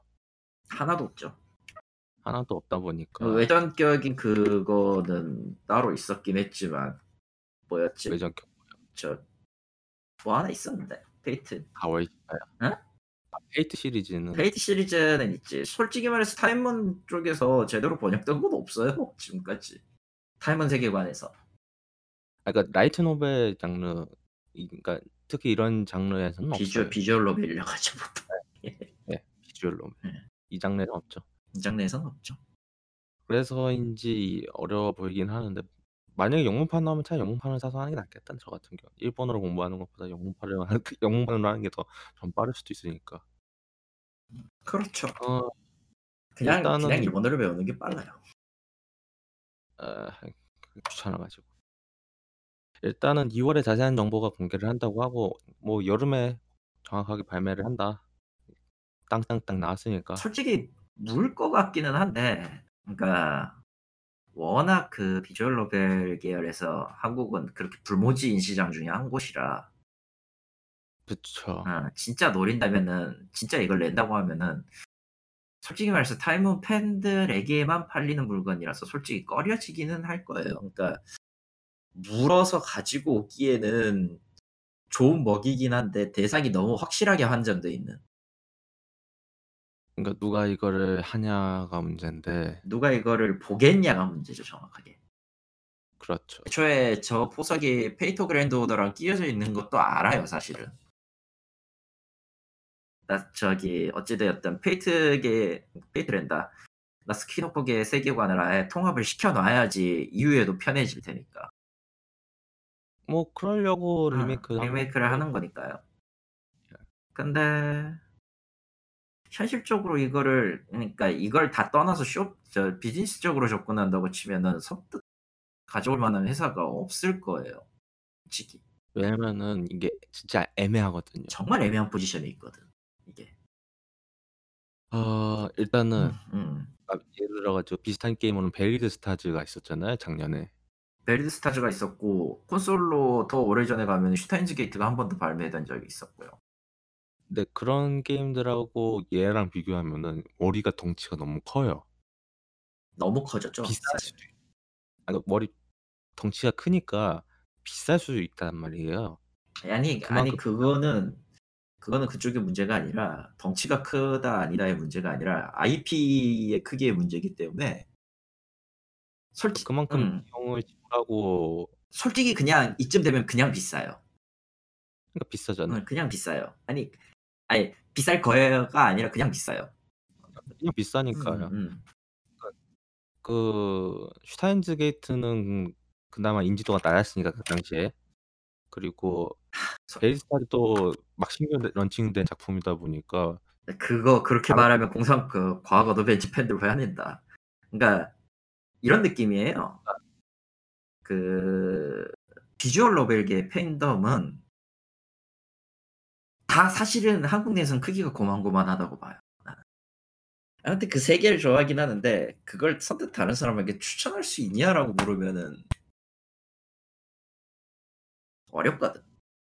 하나도 없죠. 하나도 없다 보니까 외전격인 그거는 따로 있었긴 했지만 뭐였지? 외전격 뭐 하나 있었는데 페이트. 가월인가요? 응? 아, 페이트 시리즈는 있지. 솔직히 말해서 타이문 쪽에서 제대로 번역된 건 없어요 지금까지. 타이문 세계관에서. 아, 그러니까 라이트 노벨 장르, 그러니까 특히 이런 장르에서는 없어요. 비주얼로 밀려가지고. 네, 비주얼로. 이 장르는 없죠. 이 장르에서는 없죠. 그래서인지 어려워 보이긴 하는데. 만약에 영문판 나오면 차라리 영문판을 사서 하는 게 낫겠다. 저 같은 경우 일본어로 공부하는 것보다 영문판으로 하는 게 더 좀 빠를 수도 있으니까. 그렇죠. 그냥 일본어를 배우는 게 빨라요. 귀찮아가지고. 일단은 2월에 자세한 정보가 공개를 한다고 하고 뭐 여름에 정확하게 발매를 한다. 땅땅땅 나왔으니까. 솔직히 물 것 같기는 한데, 그러니까. 워낙 그 비주얼 노벨 계열에서 한국은 그렇게 불모지인 시장 중에 한 곳이라. 그쵸. 진짜 노린다면은 진짜 이걸 낸다고 하면은 솔직히 말해서 타이문 팬들에게만 팔리는 물건이라서 솔직히 꺼려지기는 할 거예요. 그러니까 물어서 가지고 오기에는 좋은 먹이긴 한데 대상이 너무 확실하게 한정돼 있는. 그러니까 누가 이거를 하냐가 문제인데 누가 이거를 보겠냐가 문제죠 정확하게. 그렇죠. 애초에 저 포석이 페이트 그랜드 오더랑 끼어져 있는 것도 알아요 사실은. 나 저기 어찌되었든 페이트랜다 나스 키노코의 세계관을 아예 통합을 시켜놔야지 이후에도 편해질 테니까. 뭐 그러려고 리메이크를 하는 거니까요. 근데 현실적으로 이거를 그러니까 이걸 다 떠나서 비즈니스적으로 접근한다고 치면은 선뜻 가져올 만한 회사가 없을 거예요. 솔직히. 왜냐면은 이게 진짜 애매하거든요. 정말 애매한 포지션이 있거든. 이게. 일단은 예를 들어가지고 비슷한 게임으로는 베리드 스타즈가 있었잖아요, 작년에. 베리드 스타즈가 있었고 콘솔로 더 오래전에 가면 슈타인즈 게이트가 한 번 더 발매된 적이 있었고요. 근데 그런 게임들하고 얘랑 비교하면은 머리가 덩치가 너무 커요. 너무 커졌죠. 비쌀 수도 있... 아니, 머리 덩치가 크니까 비쌀 수도 있단 말이에요. 아니 그거는 그쪽의 문제가 아니라 덩치가 크다 아니다의 문제가 아니라 IP의 크기의 문제이기 때문에 그만큼 비용을 지불하고 솔직히 그냥 이쯤 되면 그냥 비싸요. 그러니까 비싸잖아요. 그냥 비싸요. 아니 비쌀 거가 아니라 그냥 비싸요. 그냥 비싸니까요. 그 슈타인즈 게이트는 그나마 인지도가 낮았으니까 그 당시에. 그리고 베리스타도 막 신규 런칭된 작품이다 보니까 그거 그렇게 말하면 공상 그 과거 어드벤처 팬들 회한낸다. 그러니까 이런 느낌이에요. 그 비주얼 노벨계의 팬덤은 다 사실은 한국 내에서는 크기가 고만고만하다고 봐요. 아무튼 그 세 개를 좋아하긴 하는데 그걸 선뜻 다른 사람에게 추천할 수 있냐라고 물으면은 어렵거든.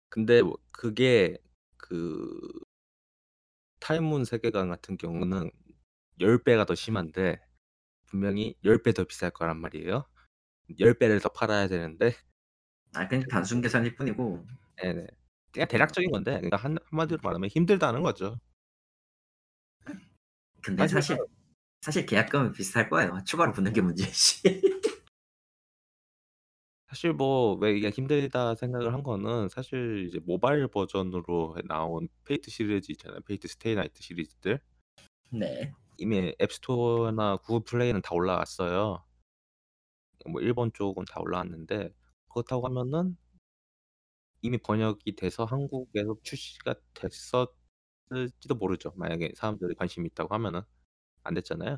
근데 그게 그 타이몬 세계관 같은 경우는 10배가 더 심한데 분명히 10배 더 비쌀 거란 말이에요. 10배를 더 팔아야 되는데 그냥 단순 계산일 뿐이고 네네. 그냥 대략적인 건데 그러니까 한마디로 말하면 힘들다는 거죠. 근데 사실 계약금은 비슷할 거예요. 추가로 붙는 게 문제지. 사실 뭐 왜 이게 힘들다 생각을 한 거는 사실 이제 모바일 버전으로 나온 페이트 시리즈 있잖아요. 페이트 스테이 나이트 시리즈들. 네. 이미 앱스토어나 구글 플레이는 다 올라왔어요. 뭐 일본 쪽은 다 올라왔는데 그렇다고 하면은 이미 번역이 돼서 한국에서 출시가 됐었을지도 모르죠. 만약에 사람들이 관심이 있다고 하면은 안 됐잖아요.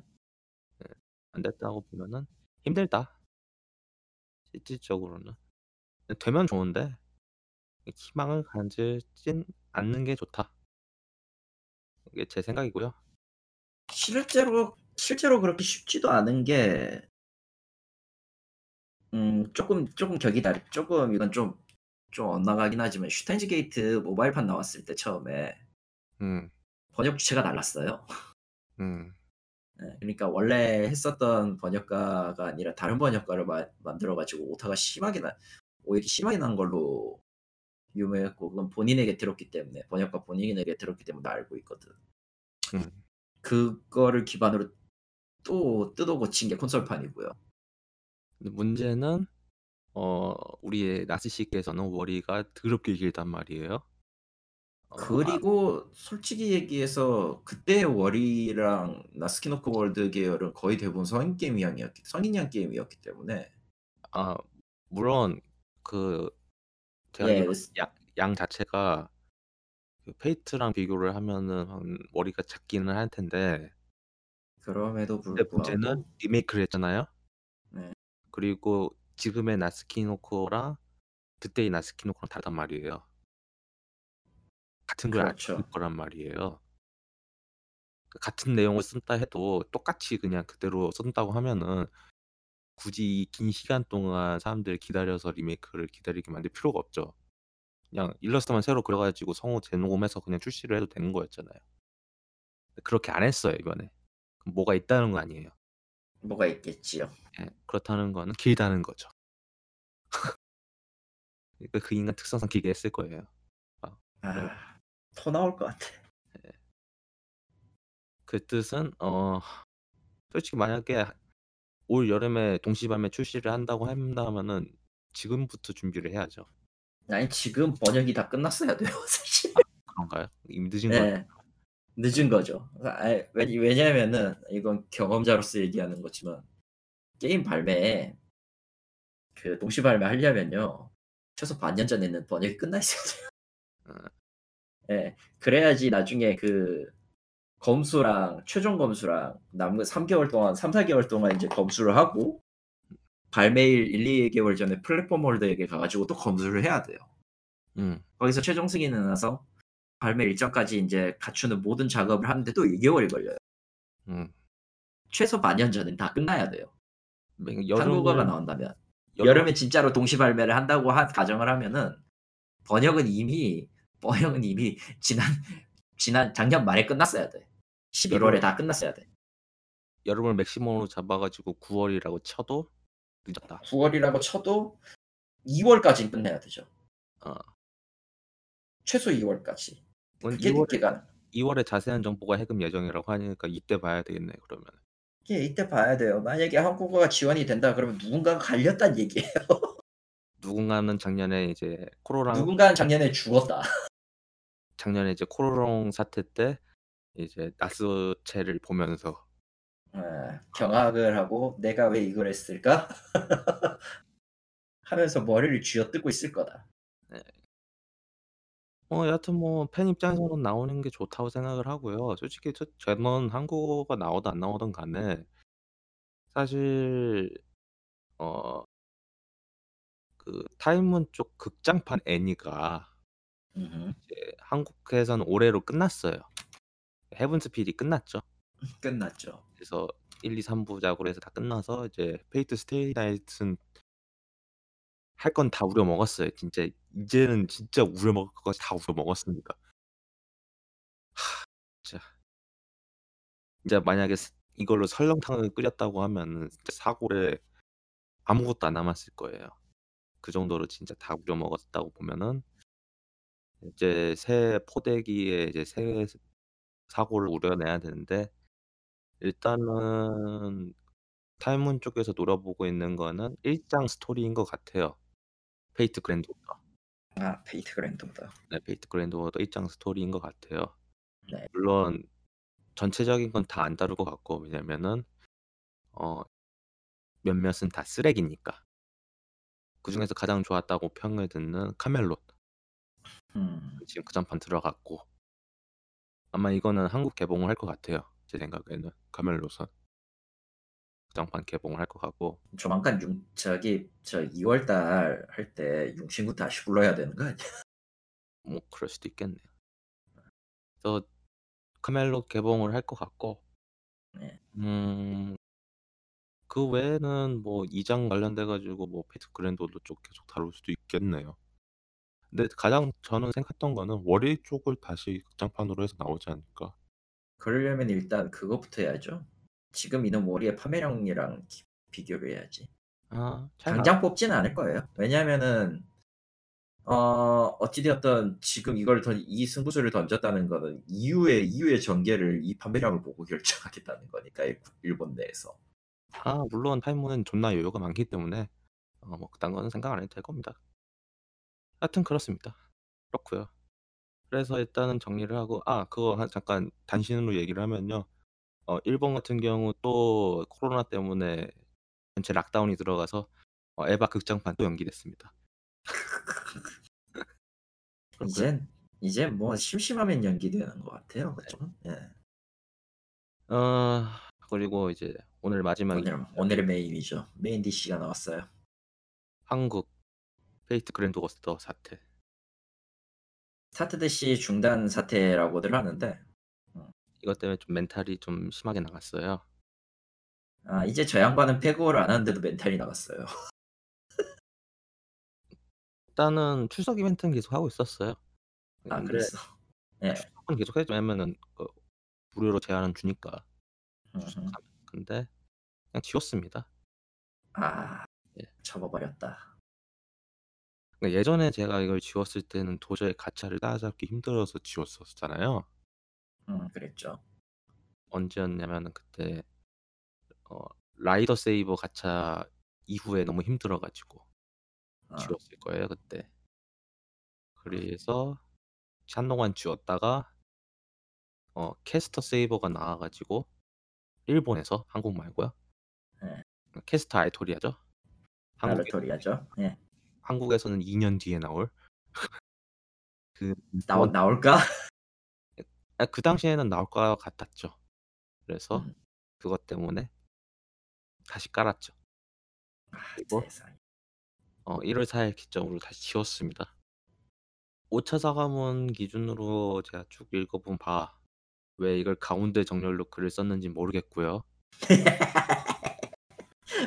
네. 안 됐다고 보면은 힘들다. 실질적으로는 되면 좋은데 희망을 가지진 않는 게 좋다. 이게 제 생각이고요. 실제로 그렇게 쉽지도 않은 게 조금 이건 좀 엇나가긴 하지만 슈타인즈 게이트 모바일판 나왔을 때 처음에 번역 주체가 달랐어요. 그러니까 원래 했었던 번역가가 아니라 다른 번역가를 만들어가지고 오타가 오해가 심하게 난 걸로 유명했고 그건 번역가 본인에게 들었기 때문에 알고 있거든. 그거를 기반으로 또 뜯어 고친 게 콘솔판이고요. 문제는 우리의 나스씨께서는 월이가 더럽게 길단 말이에요. 그리고 솔직히 얘기해서 그때 월이랑 나스 키노코 월드 계열은 거의 대부분 성인양 게임이었기 때문에 물론 그 제가 양 자체가 그 페이트랑 비교를 하면은 월이가 작기는 할 텐데 그럼에도 불구하고 문제는 리메이크를 했잖아요. 네. 그리고 지금의 나스 키노코랑 그때의 나스 키노코랑 다르단 말이에요. 같은 걸 안 쓸 거란 말이에요. 같은 내용을 쓴다 해도 똑같이 그냥 그대로 쓴다고 하면은 굳이 이 긴 시간 동안 사람들이 기다려서 리메이크를 기다리게 만들 필요가 없죠. 그냥 일러스트만 새로 그려가지고 성우 재녹음해서 그냥 출시를 해도 되는 거였잖아요. 그렇게 안 했어요 이번에. 그럼 뭐가 있다는 거 아니에요? 뭐가 있겠지요. 네, 그렇다는 거는 길다는 거죠. 그러니까 그 인간 특성상 길게 했을 거예요. 더 나올 것 같아. 네. 그 뜻은 솔직히 만약에 올 여름에 동시발매 출시를 한다고 한다면은 지금부터 준비를 해야죠. 아니 지금 번역이 다 끝났어야 돼요 사실. 그런가요? 이미 늦은 거. 네. 늦은 거죠. 왜냐면은 이건 경험자로서 얘기하는 거지만 게임 발매 그 동시발매 하려면요 최소 반년 전에는 번역이 끝나 있어야 돼요. 네, 그래야지 나중에 그 검수랑 최종 검수랑 남은 3개월 동안 3-4개월 동안 이제 검수를 하고 발매일 1-2개월 전에 플랫폼 홀더에게 가가지고 또 검수를 해야 돼요. 거기서 최종 승인이 나서 발매 일정까지 이제 갖추는 모든 작업을 하는데 또 2개월이 걸려요. 최소 반년 전엔 다 끝나야 돼요. 여름은... 한국어가 나온다면 여름에 진짜로 동시 발매를 한다고 가정을 하면은 번역은 이미 지난 작년 말에 끝났어야 돼. 11월에 다 끝났어야 돼. 여름을 맥시멈으로 잡아가지고 9월이라고 쳐도 늦었다. 9월이라고 쳐도 2월까지는 끝내야 되죠. 최소 2월까지. 그게 2월에 자세한 정보가 해금 예정이라고 하니까 이때 봐야 되겠네. 그러면 예, 이때 봐야 돼요. 만약에 한국어가 지원이 된다 그러면 누군가가 갈렸다는 얘기예요. 누군가는 작년에 이제 코로랑 누군가는 작년에 죽었다. 작년에 이제 코로롱 사태 때 이제 나스체를 보면서 경악을 하고 내가 왜 이걸 했을까 하면서 머리를 쥐어뜯고 있을 거다. 네. 여하튼 팬 입장에서는 나오는 게 좋다고 생각을 하고요. 솔직히 저는 한국어가 나오든 안 나오든 간에 사실 그 타이몬 쪽 극장판 애니가 이제 한국에서는 올해로 끝났어요. 헤븐스필이 끝났죠. 그래서 1, 2, 3부작으로 해서 다 끝나서 이제 페이트 스테이 나이트는 할 건 다 우려 먹었어요. 진짜 이제는 진짜 우려 먹을 거 다 우려 먹었습니다. 진짜 이제 만약에 이걸로 설렁탕을 끓였다고 하면은 사골에 아무것도 안 남았을 거예요. 그 정도로 진짜 다 우려 먹었다고 보면은 이제 새 포대기에 이제 새 사고를 우려내야 되는데 일단은 타이문 쪽에서 놀아보고 있는 거는 1장 스토리인 것 같아요. 페이트 그랜드 오더. 페이트 그랜드 오더. 네, 페이트 그랜드 오더 1장 스토리인 것 같아요. 네. 물론 전체적인 건 다 안 다룰 것 같고 왜냐면은 몇몇은 다 쓰레기니까. 그 중에서 가장 좋았다고 평을 듣는 카멜론. 지금 그 장판 들어갔고 아마 이거는 한국 개봉을 할 것 같아요. 제 생각에는 카멜론선 그 장판 개봉을 할 것 같고 조만간 저 2월달 할 때 용신구 다시 불러야 되는 거 아니야? 그럴 수도 있겠네요. 그래서 카멜론 개봉을 할 것 같고 네. 그 외에는 2장 관련돼가지고 페이트 그랜드 오더 쪽 계속 다룰 수도 있겠네요. 근데 가장 저는 생각했던 거는 월요일 쪽을 다시 극장판으로 해서 나오지 않을까. 그러려면 일단 그거부터 해야죠. 지금 이놈 월요일 파매량이랑 비교를 해야지. 당장 뽑지는 않을 거예요. 왜냐면은 어찌되었던 지금 이 승부수를 던졌다는 거는 이후의 전개를 이 파매량을 보고 결정하겠다는 거니까 일본 내에서. 물론 타이몬은 존나 여유가 많기 때문에 그딴 거는 생각 안 해도 될 겁니다. 하여튼 그렇습니다. 그렇고요. 그래서 일단은 정리를 하고 그거 잠깐 단신으로 얘기를 하면요. 일본 같은 경우 또 코로나 때문에 전체 락다운이 들어가서 에바 극장판 또 연기됐습니다. 이제 심심하면 연기되는 것 같아요. 그렇죠? 네. 그리고 이제 오늘 마지막 오늘의 메인이죠. 메인 DC가 나왔어요. 한국 페이트 그랜드 오더 사태. 사태 대시 중단 사태라고들 하는데 이것 때문에 좀 멘탈이 좀 심하게 나갔어요. 이제 저 양반은 페그오를 안 하는데도 멘탈이 나갔어요. 일단은 출석 이벤트는 계속 하고 있었어요. 그랬어. 네. 출석은 계속 해줘. 왜냐면은 무료로 제한은 주니까. 근데 그냥 지웠습니다. 접어버렸다. 예전에 제가 이걸 지웠을 때는 도저히 가차를 따라잡기 힘들어서 지웠었잖아요. 그랬죠. 언제였냐면 그때 라이더 세이버 가차 이후에 너무 힘들어가지고 지웠을 거예요 그때. 그래서 한동안 지웠다가 캐스터 세이버가 나와가지고 일본에서 한국 말고요. 네. 캐스터 알토리아죠. 알토리아죠. 네. 한국에서는 2년 뒤에 나올 나올까? 그 당시에는 나올 것 같았죠. 그래서 그것 때문에 다시 깔았죠. 그리고 1월 4일 기점으로 다시 지웠습니다. 5차 사과문 기준으로 제가 쭉 읽어본 바 왜 이걸 가운데 정렬로 글을 썼는지 모르겠고요.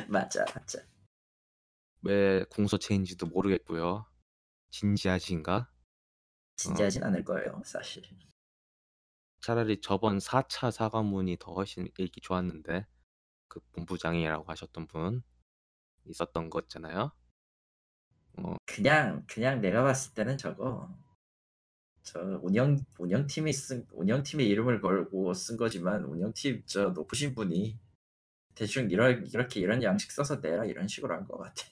맞아 맞아. 왜 공소체인지도 모르겠고요. 진지하신가? 진지하진 않을 거예요 사실. 차라리 저번 4차 사과문이 더 훨씬 읽기 좋았는데, 그 본부장이라고 하셨던 분 있었던 거 있잖아요. 그냥 내가 봤을 때는 저 운영팀의 이름을 걸고 쓴 거지만, 운영팀 저 높으신 분이 대충 이런 양식 써서 내라 이런 식으로 한 것 같아.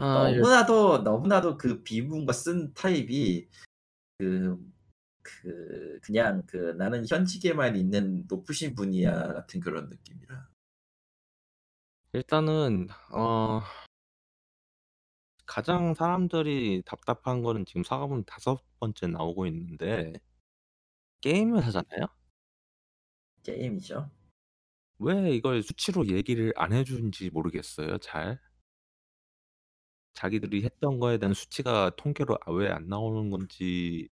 아, 너무나도 그 비문과 쓴 타입이 그냥 나는 현직에만 있는 높으신 분이야 같은 그런 느낌이라. 일단은 가장 사람들이 답답한 거는 지금 사과문 5번째 나오고 있는데, 게임을 하잖아요. 게임이죠. 왜 이걸 수치로 얘기를 안 해주는지 모르겠어요. 잘 자기들이 했던 거에 대한 수치가 통계로 왜 안 나오는 건지.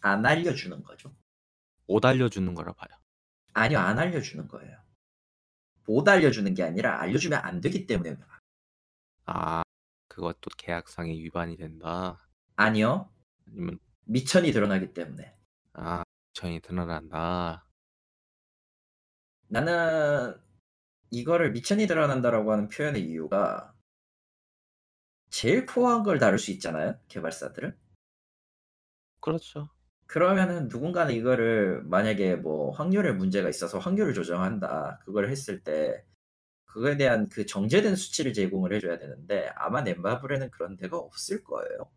안 알려주는 거죠. 못 알려주는 거라 봐요. 아니요, 안 알려주는 거예요. 못 알려주는 게 아니라 알려주면 안 되기 때문에. 아, 그것도 계약상의 위반이 된다? 아니요. 아니면 미천이 드러나기 때문에. 아, 미천이 드러난다. 나는 이거를 미천이 드러난다라고 하는 표현의 이유가, 제일 코어한 걸 다룰 수 있잖아요, 개발사들은. 그렇죠. 그러면은 누군가는 이거를 만약에 뭐 확률의 문제가 있어서 확률을 조정한다, 그걸 했을 때 그거에 대한 그 정제된 수치를 제공을 해줘야 되는데, 아마 넷마블에는 그런 데가 없을 거예요.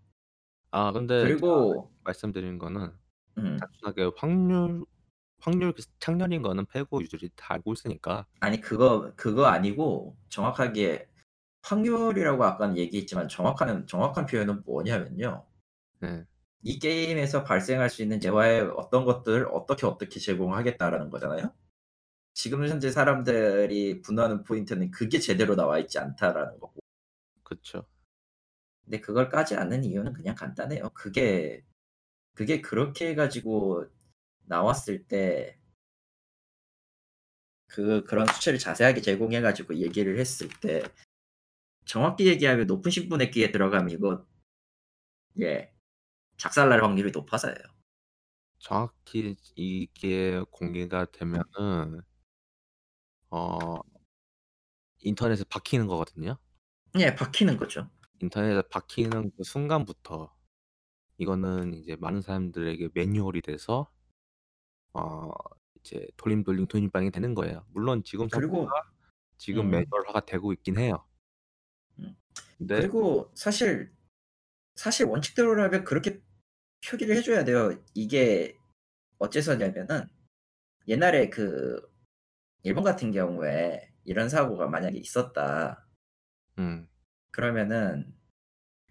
아, 근데 그리고 말씀드린 거는 단순하게 확률 창렬인 거는 페고 유저들이 다 알고 있으니까. 아니, 그거 아니고, 정확하게 확률이라고 아까 얘기했지만 정확한 표현은 뭐냐면요. 네. 이 게임에서 발생할 수 있는 재화의 어떤 것들을 어떻게 제공하겠다라는 거잖아요. 지금 현재 사람들이 분노하는 포인트는 그게 제대로 나와 있지 않다라는 거고. 그렇죠. 근데 그걸 까지 않는 이유는 그냥 간단해요. 그게 그렇게 해가지고 나왔을 때 그런 수치를 자세하게 제공해가지고 얘기를 했을 때, 정확히 얘기하면 높은 신분의 끼에 들어가면 이거 작살날 확률이 높아서요. 정확히 이게 공개가 되면은 인터넷에 박히는 거거든요. 예, 박히는 거죠. 인터넷에 박히는 그 순간부터 이거는 이제 많은 사람들에게 매뉴얼이 돼서 이제 돌림방이 되는 거예요. 물론 지금 매뉴얼화가 되고 있긴 해요. 근데 그리고 사실 원칙대로라면 그렇게 표기를 해줘야 돼요. 이게 어째서냐면은, 옛날에 그 일본 같은 경우에 이런 사고가 만약에 있었다. 그러면은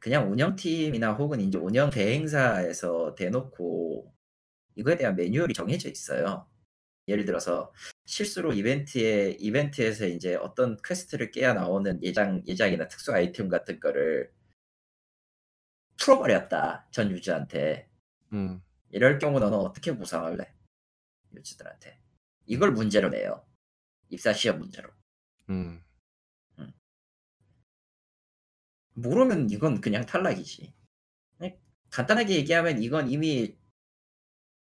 그냥 운영팀이나 혹은 이제 운영 대행사에서 대놓고 이거에 대한 매뉴얼이 정해져 있어요. 예를 들어서 실수로 이벤트에서 이제 어떤 퀘스트를 깨야 나오는 예작이나 특수 아이템 같은 거를 풀어버렸다, 전 유저한테. 이럴 경우 너는 어떻게 보상할래? 유저들한테. 이걸 문제로 내요. 입사 시험 문제로. 모르면 이건 그냥 탈락이지. 간단하게 얘기하면 이건 이미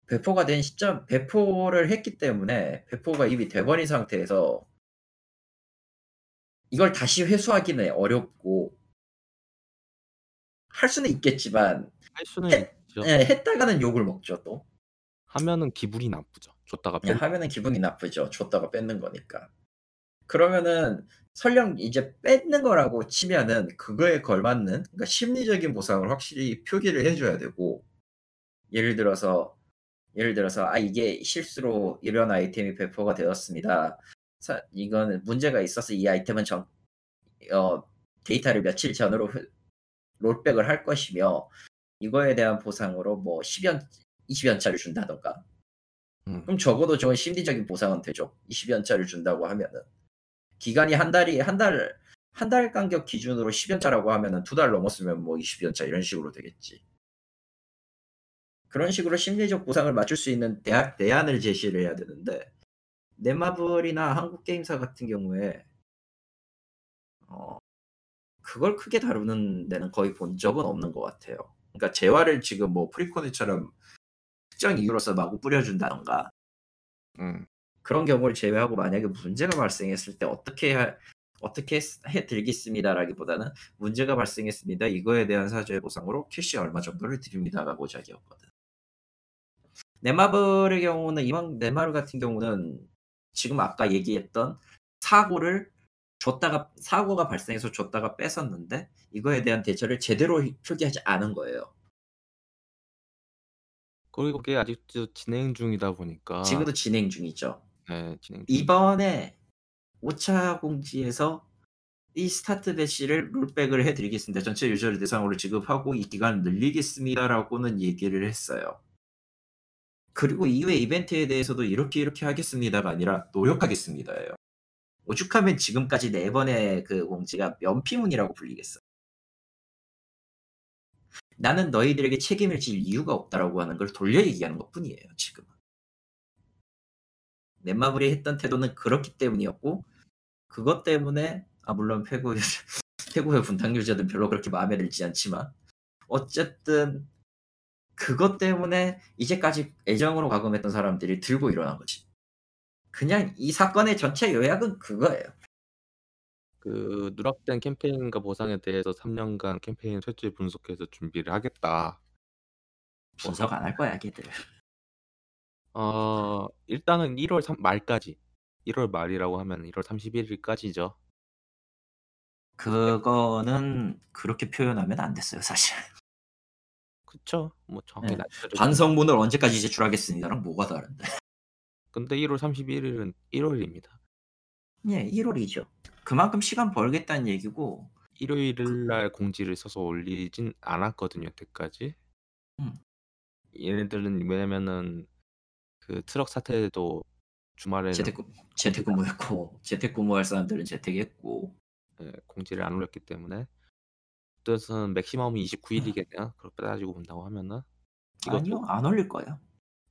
배포가 된 시점, 배포를 했기 때문에, 배포가 이미 돼버린 상태에서 이걸 다시 회수하기는 어렵고. 할 수는 있겠지만, 있죠. 예, 했다가는 욕을 먹죠. 또 하면은 기분이 나쁘죠. 줬다가 뺏는 거니까. 그러면은 설령 이제 뺏는 거라고 치면은 그거에 걸맞는, 그러니까 심리적인 보상을 확실히 표기를 해줘야 되고, 예를 들어서 아, 이게 실수로 이런 아이템이 배포가 되었습니다. 이건 문제가 있어서 이 아이템은 데이터를 며칠 전으로 롤백을 할 것이며, 이거에 대한 보상으로 뭐 10연, 20연차를 준다던가. 그럼 적어도 저건 심리적인 보상은 되죠. 20연차를 준다고 하면은. 기간이 한 달 간격 기준으로 10연차라고 하면은 2달 넘었으면 뭐 20연차 이런 식으로 되겠지. 그런 식으로 심리적 보상을 맞출 수 있는 대안을 제시를 해야 되는데, 넷마블이나 한국 게임사 같은 경우에 그걸 크게 다루는 데는 거의 본 적은 없는 것 같아요. 그러니까 재화를 지금 뭐 프리코네처럼 특정 이유로서 마구 뿌려준다던가 그런 경우를 제외하고 만약에 문제가 발생했을 때 어떻게 해드리겠습니다라기보다는 문제가 발생했습니다. 이거에 대한 사죄의 보상으로 캐시 얼마 정도를 드립니다라고 자기였거든. 넷마블의 경우는 이왕 넷마블 같은 경우는 지금 아까 얘기했던 사고를 줬다가 사고가 발생해서 줬다가 뺏었는데 이거에 대한 대처를 제대로 표기하지 않은 거예요. 그리고 그게 아직도 진행 중이다 보니까 지금도 진행 중이죠. 네, 진행 중. 이번에 5차 공지에서 이 스타트 배치를 롤백을 해드리겠습니다. 전체 유저를 대상으로 지급하고 이 기간 늘리겠습니다라고는 얘기를 했어요. 그리고 이후에 이벤트에 대해서도 이렇게 하겠습니다가 아니라 노력하겠습니다예요. 오죽하면 지금까지 4번의 그 공지가 면피문이라고 불리겠어. 나는 너희들에게 책임을 질 이유가 없다라고 하는 걸 돌려 얘기하는 것뿐이에요. 지금은 넷마블이 했던 태도는 그렇기 때문이었고 그것 때문에 물론 페그오의 분당 유저들은 별로 그렇게 마음에 들지 않지만 어쨌든 그것 때문에 이제까지 애정으로 가금했던 사람들이 들고 일어난 거지. 그냥 이 사건의 전체 요약은 그거예요. 그 누락된 캠페인과 보상에 대해서 3년간 캠페인 철저히 분석해서 준비를 하겠다. 분석 안 할 거야, 걔들. 일단은 1월 말까지. 1월 말이라고 하면 1월 31일까지죠. 그거는 그렇게 표현하면 안 됐어요, 사실. 그쵸? 뭐 정확히 날짜를 반성문을 언제까지 제출하겠습니다랑 뭐가 다른데? 근데 1월 31일은 1월입니다. 예, 1월이죠. 그만큼 시간 벌겠다는 얘기고 일요일날 공지를 써서 올리진 않았거든요, 여태까지. 얘네들은 왜냐면은 그 트럭 사태도 주말에는 재택근무했고 재택근무할 사람들은 재택했고 공지를 안 올렸기 때문에 그래서 맥시멈이 29일이겠네요. 그렇게 따지고 본다고 하면은 아니요, 안 올릴 거예요.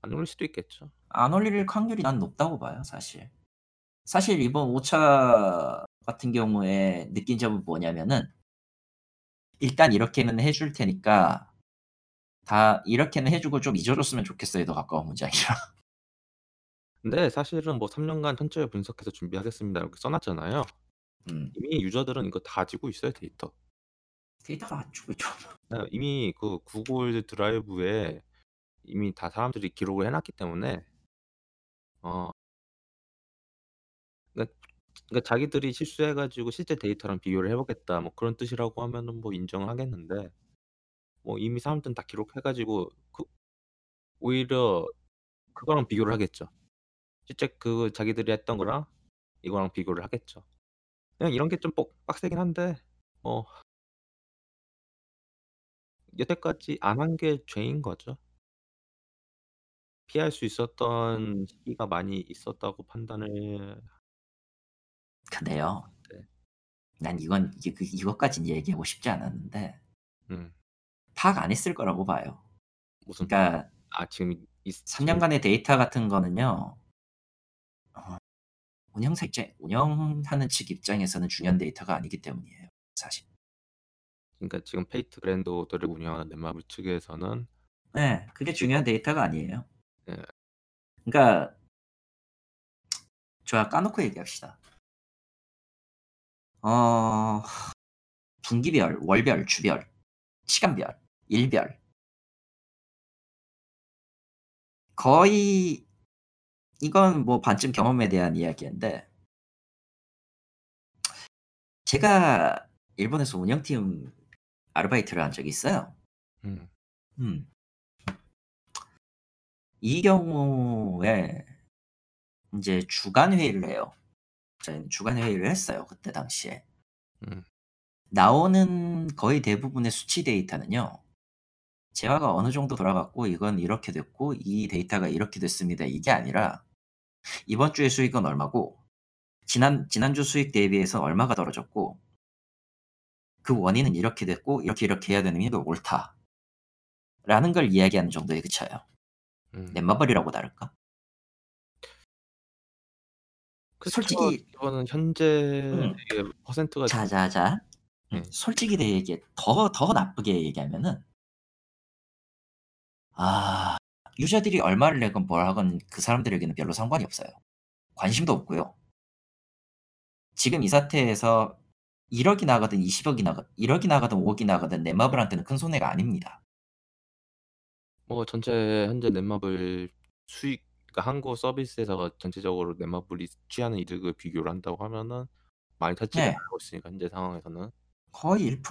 안 올릴 수도 있겠죠. 안 올릴 확률이 난 높다고 봐요, 사실. 사실 이번 5차 같은 경우에 느낀 점은 뭐냐면은 일단 이렇게는 해줄 테니까 다 이렇게는 해주고 좀 잊어줬으면 좋겠어요. 더 가까운 문장이라. 근데 사실은 뭐 3년간 현재 분석해서 준비하겠습니다 이렇게 써놨잖아요. 이미 유저들은 이거 다 지고 있어요. 데이터가 안 주고 있죠. 이미 그 구글 드라이브에 이미 다 사람들이 기록을 해놨기 때문에 그러니까 자기들이 실수해가지고 실제 데이터랑 비교를 해보겠다 뭐 그런 뜻이라고 하면은 뭐 인정하겠는데 뭐 이미 사람들은 다 기록해가지고 오히려 그거랑 비교를 하겠죠. 실제 그 자기들이 했던 거랑 이거랑 비교를 하겠죠. 그냥 이런 게 좀 빡세긴 한데 여태까지 안 한 게 죄인 거죠. 피할 수 있었던 시기가 많이 있었다고 판단을. 근데요, 난 이건 이것까진 얘기하고 싶지 않았는데 파악 안 했을 거라고 봐요. 무슨? 그러니까 지금 3년간의 데이터 같은 거는요, 운영하는 측 입장에서는 중요한 데이터가 아니기 때문이에요, 사실. 그러니까 지금 페이트 그랜드 오더를 운영하는 넷마블 측에서는 네, 그게 중요한 데이터가 아니에요. 네. 그러니까 좋아, 까놓고 얘기합시다. 분기별, 월별, 주별, 시간별, 일별 거의 이건 뭐 반쯤 경험에 대한 이야기인데 제가 일본에서 운영팀 아르바이트를 한 적이 있어요. 이 경우에 이제 주간 회의를 해요. 저희는 주간 회의를 했어요, 그때 당시에. 나오는 거의 대부분의 수치 데이터는요, 재화가 어느 정도 돌아갔고 이건 이렇게 됐고 이 데이터가 이렇게 됐습니다, 이게 아니라 이번 주의 수익은 얼마고 지난주 수익 대비해서 얼마가 떨어졌고 그 원인은 이렇게 됐고 이렇게 해야 되는 게 옳다 라는 걸 이야기하는 정도에 그쳐요. 넷마블이라고 다를까? 솔직히 이거는 현재 퍼센트가 자자자 솔직히 되게 더 나쁘게 얘기하면은 아 유저들이 얼마를 내건 뭘 하건 그 사람들에게는 별로 상관이 없어요. 관심도 없고요. 지금 이 사태에서 1억이 나가든 20억이 나가 1억이 나가든 5억이 나가든 넷마블한테는 큰 손해가 아닙니다. 뭐 전체 현재 넷마블 수익 그러니까 한국 서비스 회사가 전체적으로 넷마블이 취하는 이득을 비교를 한다고 하면은 많이 타지가 않고 있으니까 현재 상황에서는 거의 1%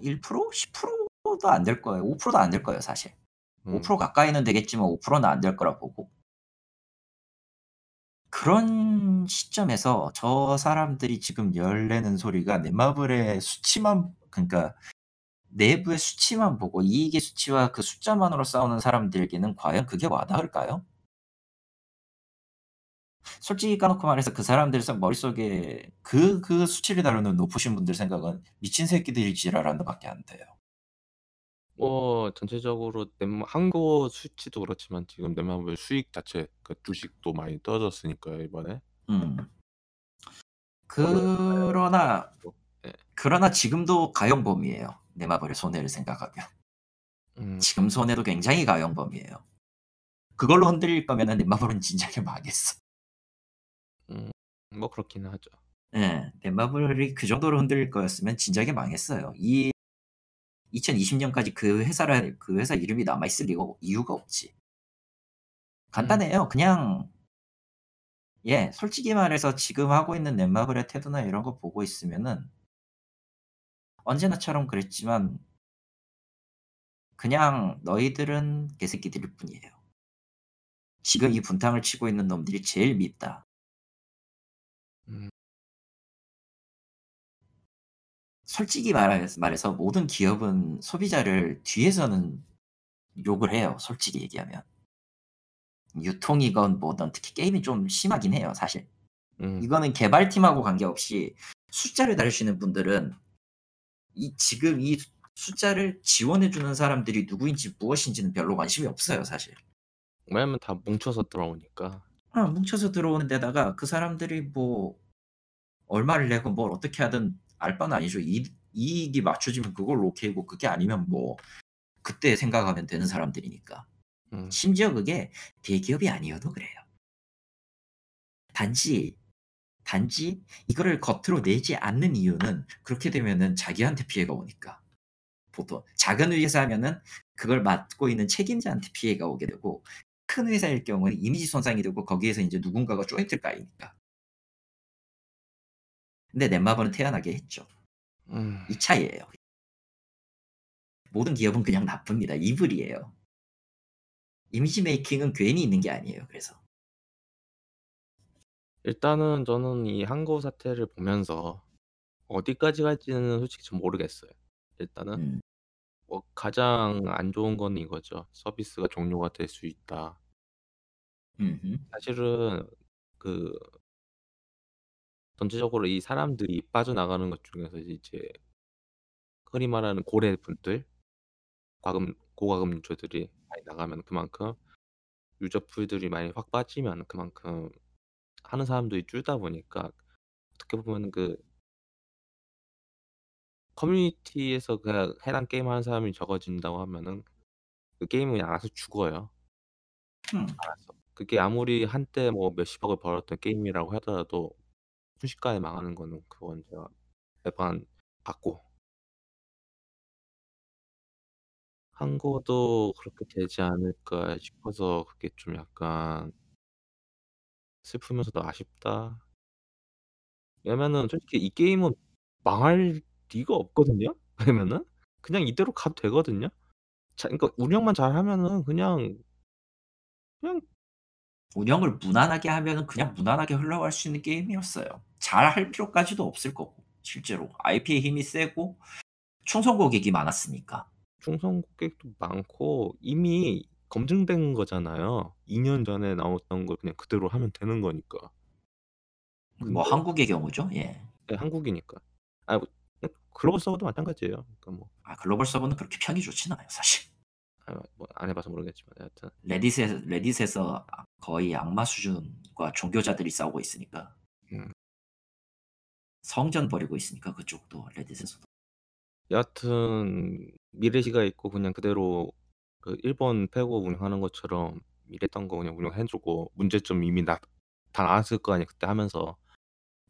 10%도 안 될 거예요. 5%도 안 될 거예요, 사실. 5% 가까이는 되겠지만 5%는 안 될 거라 보고. 그런 시점에서 저 사람들이 지금 열내는 소리가 넷마블의 수치만 그러니까 내부의 수치만 보고 이익의 수치와 그 숫자만으로 싸우는 사람들에게는 과연 그게 와닿을까요? 솔직히 까놓고 말해서 그 사람들 머릿속에 그 수치를 다루는 높으신 분들 생각은 미친 새끼들이지라는 밖에 안 돼요. 뭐 전체적으로 한국 수치도 그렇지만 지금 넷마블 수익 자체 그 주식도 많이 떨어졌으니까요 이번에. 그러나 네. 그러나 지금도 가용범위예요. 넷마블의 손해를 생각하면 지금 손해도 굉장히 가용범위예요. 그걸로 흔들릴 거면은 넷마블은 진작에 망했어. 뭐 그렇긴 하죠. 네, 넷마블이 그 정도로 흔들릴 거였으면 진작에 망했어요. 이 2020년까지 그 회사 이름이 남아있을 이유가 없지. 간단해요. 그냥 예, 솔직히 말해서 지금 하고 있는 넷마블의 태도나 이런 거 보고 있으면은 언제나처럼 그랬지만 그냥 너희들은 개새끼들일 뿐이에요. 지금 이 분탕을 치고 있는 놈들이 제일 밉다. 솔직히 말해서 모든 기업은 소비자를 뒤에서는 욕을 해요. 솔직히 얘기하면 유통이건 뭐든 특히 게임이 좀 심하긴 해요 사실. 이거는 개발팀하고 관계없이 숫자를 다루시는 분들은 지금 이 숫자를 지원해주는 사람들이 누구인지 무엇인지는 별로 관심이 없어요 사실. 왜냐면 다 뭉쳐서 들어오니까. 뭉쳐서 들어오는 데다가 그 사람들이 뭐 얼마를 내고 뭘 어떻게 하든 알 바는 아니죠. 이익이 맞춰지면 그걸 오케이고 그게 아니면 뭐 그때 생각하면 되는 사람들이니까. 심지어 그게 대기업이 아니어도 그래요. 단지 이거를 겉으로 내지 않는 이유는 그렇게 되면은 자기한테 피해가 오니까. 보통 작은 회사면은 그걸 맡고 있는 책임자한테 피해가 오게 되고 큰 회사일 경우는 이미지 손상이 되고 거기에서 이제 누군가가 조인트를 까이니까. 근데 넷마블은 태어나게 했죠. 이 차이예요. 모든 기업은 그냥 나쁩니다. 이불이에요. 이미지 메이킹은 괜히 있는 게 아니에요. 그래서 일단은 저는 이 한국 사태를 보면서 어디까지 갈지는 솔직히 좀 모르겠어요. 일단은 뭐 가장 안 좋은 건 이거죠. 서비스가 종료가 될 수 있다. 사실은 그 전체적으로 이 사람들이 빠져나가는 것 중에서 이제 흔히 말하는 고래 분들, 고과금 유저들이 많이 나가면 그만큼 유저풀들이 많이 확 빠지면 그만큼 하는 사람들이 줄다 보니까 어떻게 보면 그 커뮤니티에서 그냥 해당 게임 하는 사람이 적어진다고 하면은 그 게임은 그냥 알아서 죽어요. 알았어. 그게 아무리 한때 뭐 몇십억을 벌었던 게임이라고 하더라도 순식간에 망하는 거는 그건 제가 매번 봤고 한국도 그렇게 되지 않을까 싶어서 그게 좀 약간 슬프면서도 아쉽다. 왜냐면은 솔직히 이 게임은 망할 리가 없거든요. 왜냐면은 그냥 이대로 가도 되거든요. 그러니까 운영만 잘하면은 그냥 운영을 무난하게 하면은 그냥 무난하게 흘러갈 수 있는 게임이었어요. 잘할 필요까지도 없을 거고 실제로 IP의 힘이 세고 충성 고객이 많았으니까. 충성 고객도 많고 이미 검증된 거잖아요. 2년 전에 나왔던 걸 그냥 그대로 하면 되는 거니까. 뭐 한국의 경우죠. 예. 네, 한국이니까. 아니 뭐, 글로벌 서버도 마찬가지예요. 그러니까 뭐. 아 글로벌 서버는 그렇게 평이 좋진 않아요 사실. 뭐 안 해봐서 모르겠지만 여튼 레딧에서 거의 악마 수준과 종교자들이 싸우고 있으니까. 성전 버리고 있으니까 그쪽도 레딧에서도. 여하튼 미래시가 있고 그냥 그대로 그 일본 페그오 운영하는 것처럼 미래던 거 그냥 운영해주고 문제점 이미 다 나왔을 거 아니야 그때 하면서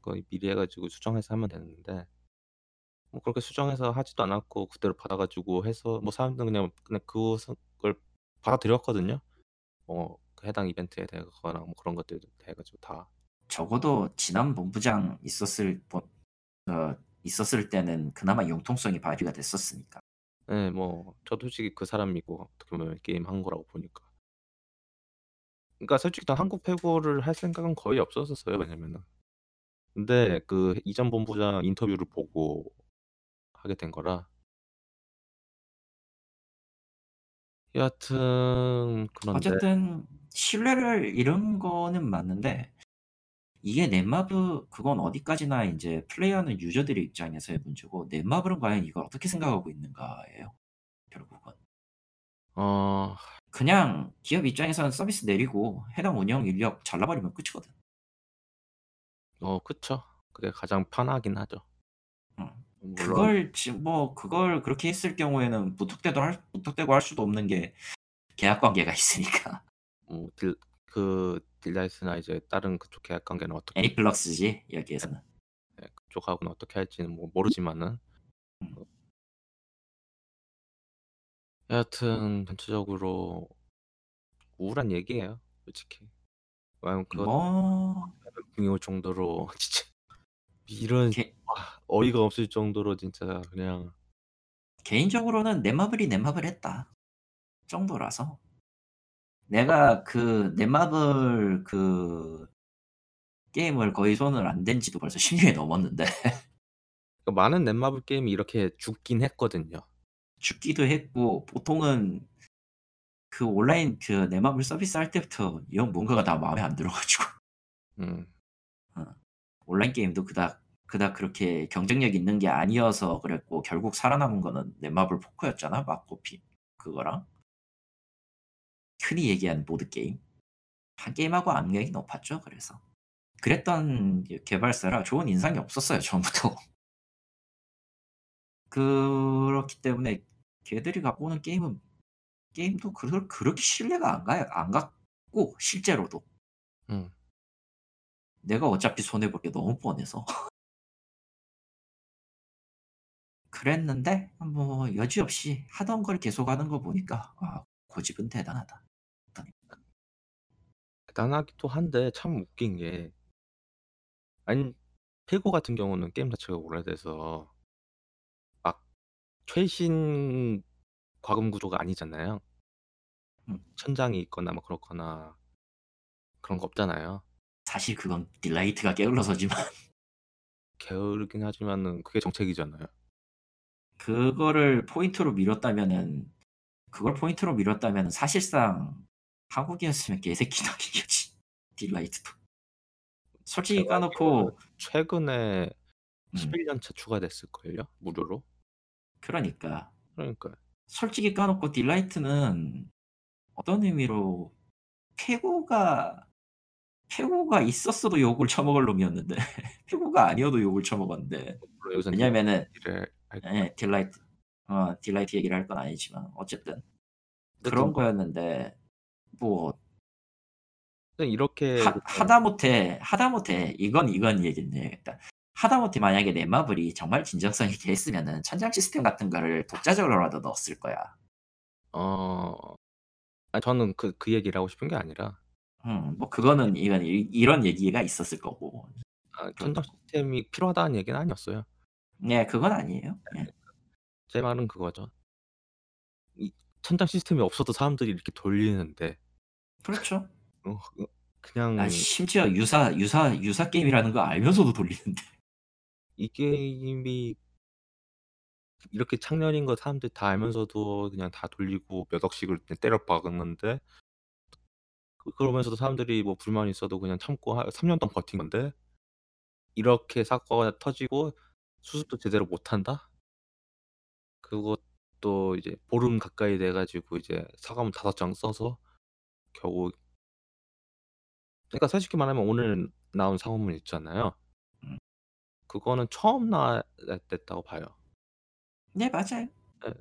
그 미리 해가지고 수정해서 하면 되는데 뭐 그렇게 수정해서 하지도 않았고 그대로 받아가지고 해서 뭐 사람들은 그냥 그걸 받아들였거든요. 뭐 그 해당 이벤트에 대해서나 뭐 그런 것들 해가지고 다. 적어도 지난 본부장 있었을 때는 그나마 융통성이 발휘가 됐었으니까. 네, 뭐 저도 솔직히 그 사람이고 어떻게 보면 게임 한 거라고 보니까. 그러니까 솔직히 다 한국 페고를 할 생각은 거의 없었었어요, 왜냐면은. 근데 그 이전 본부장 인터뷰를 보고 하게 된 거라. 여하튼 그런데. 어쨌든 신뢰를 잃은 거는 맞는데. 이게 넷마블 그건 어디까지나 이제 플레이하는 유저들의 입장에서의 문제고 넷마블은 과연 이걸 어떻게 생각하고 있는가예요. 결국은 그냥 기업 입장에서는 서비스 내리고 해당 운영 인력 잘라버리면 끝이거든. 그쵸. 그게 가장 편하긴 하죠. 물론. 그걸 그렇게 했을 경우에는 무턱대고 할 수도 없는 게 계약 관계가 있으니까. 딜라이트나 이제 다른 그쪽 계약 관계는 어떻게 에이플럭스지 여기에서는 네, 그쪽하고는 어떻게 할지는 뭐 모르지만은 여하튼 전체적으로 우울한 얘기예요 솔직히. 그거 정도로 진짜 이런 어이가 없을 정도로 진짜 그냥 개인적으로는 넷마블 했다 정도라서. 내가 그 넷마블 그 게임을 거의 손을 안 댄 지도 벌써 10년이 넘었는데 많은 넷마블 게임이 이렇게 죽긴 했거든요. 죽기도 했고 보통은 그 온라인 그 넷마블 서비스 할 때부터 영 뭔가가 다 마음에 안 들어가지고 온라인 게임도 그닥 그렇게 경쟁력 있는 게 아니어서 그랬고 결국 살아남은 거는 넷마블 포커였잖아. 마코피 그거랑 흔히 얘기하는 보드게임 한 게임하고 악명이 높았죠. 그래서 그랬던 개발사라 좋은 인상이 없었어요 처음부터. 그렇기 때문에 걔들이 갖고 오는 게임도 그렇게 신뢰가 안 갔고 실제로도 내가 어차피 손해볼 게 너무 뻔해서 그랬는데 뭐 여지없이 하던 걸 계속하는 거 보니까 고집은 대단하다. 대단하기도 한데 참 웃긴 게 아니 페고 같은 경우는 게임 자체가 오래돼서 막 최신 과금 구조가 아니잖아요. 천장이 있거나 뭐 그렇거나 그런 거 없잖아요. 사실 그건 딜라이트가 게을러서지만 게으르긴 하지만은 그게 정책이잖아요. 그걸 포인트로 밀었다면 사실상 한국이었으면 개새끼 당이겠지. 딜라이트도 솔직히 까놓고 최근에 11년차 추가됐을걸요? 무료로. 그러니까 솔직히 까놓고 딜라이트는 어떤 의미로 페고가 있었어도 욕을 처먹을 놈이었는데 페고가 아니어도 욕을 처먹었는데 왜냐면은 딜라이트 얘기를 할 건 아니지만 어쨌든 그런 거였는데 뭐 이렇게 하다못해 이건 얘긴데 하다못해 만약에 넷마블이 정말 진정성 있게 했으면은 천장 시스템 같은 거를 독자적으로라도 넣었을 거야. 아니 저는 그 얘기를 하고 싶은 게 아니라 뭐 그거는 이런 얘기가 있었을 거고 천장 시스템이 필요하다는 얘기는 아니었어요. 네 그건 아니에요. 네. 제 말은 그거죠. 이 천장 시스템이 없어도 사람들이 이렇게 돌리는데. 그렇죠. 그냥. 심지어 유사 게임이라는 거 알면서도 돌리는데. 이 게임이 이렇게 창렬인 거 사람들이 다 알면서도 그냥 다 돌리고 몇 억씩을 때려 박았는데. 그러면서도 사람들이 뭐 불만이 있어도 그냥 참고 3년 동안 버틴 건데 이렇게 사고가 터지고 수습도 제대로 못 한다. 그것도 이제 보름 가까이 돼가지고 이제 사과문 5장 써서 겨우. 그러니까 솔직히 말하면 오늘 나온 상호문 있잖아요. 그거는 처음 나왔다고 봐요. 네, 맞아요. 네.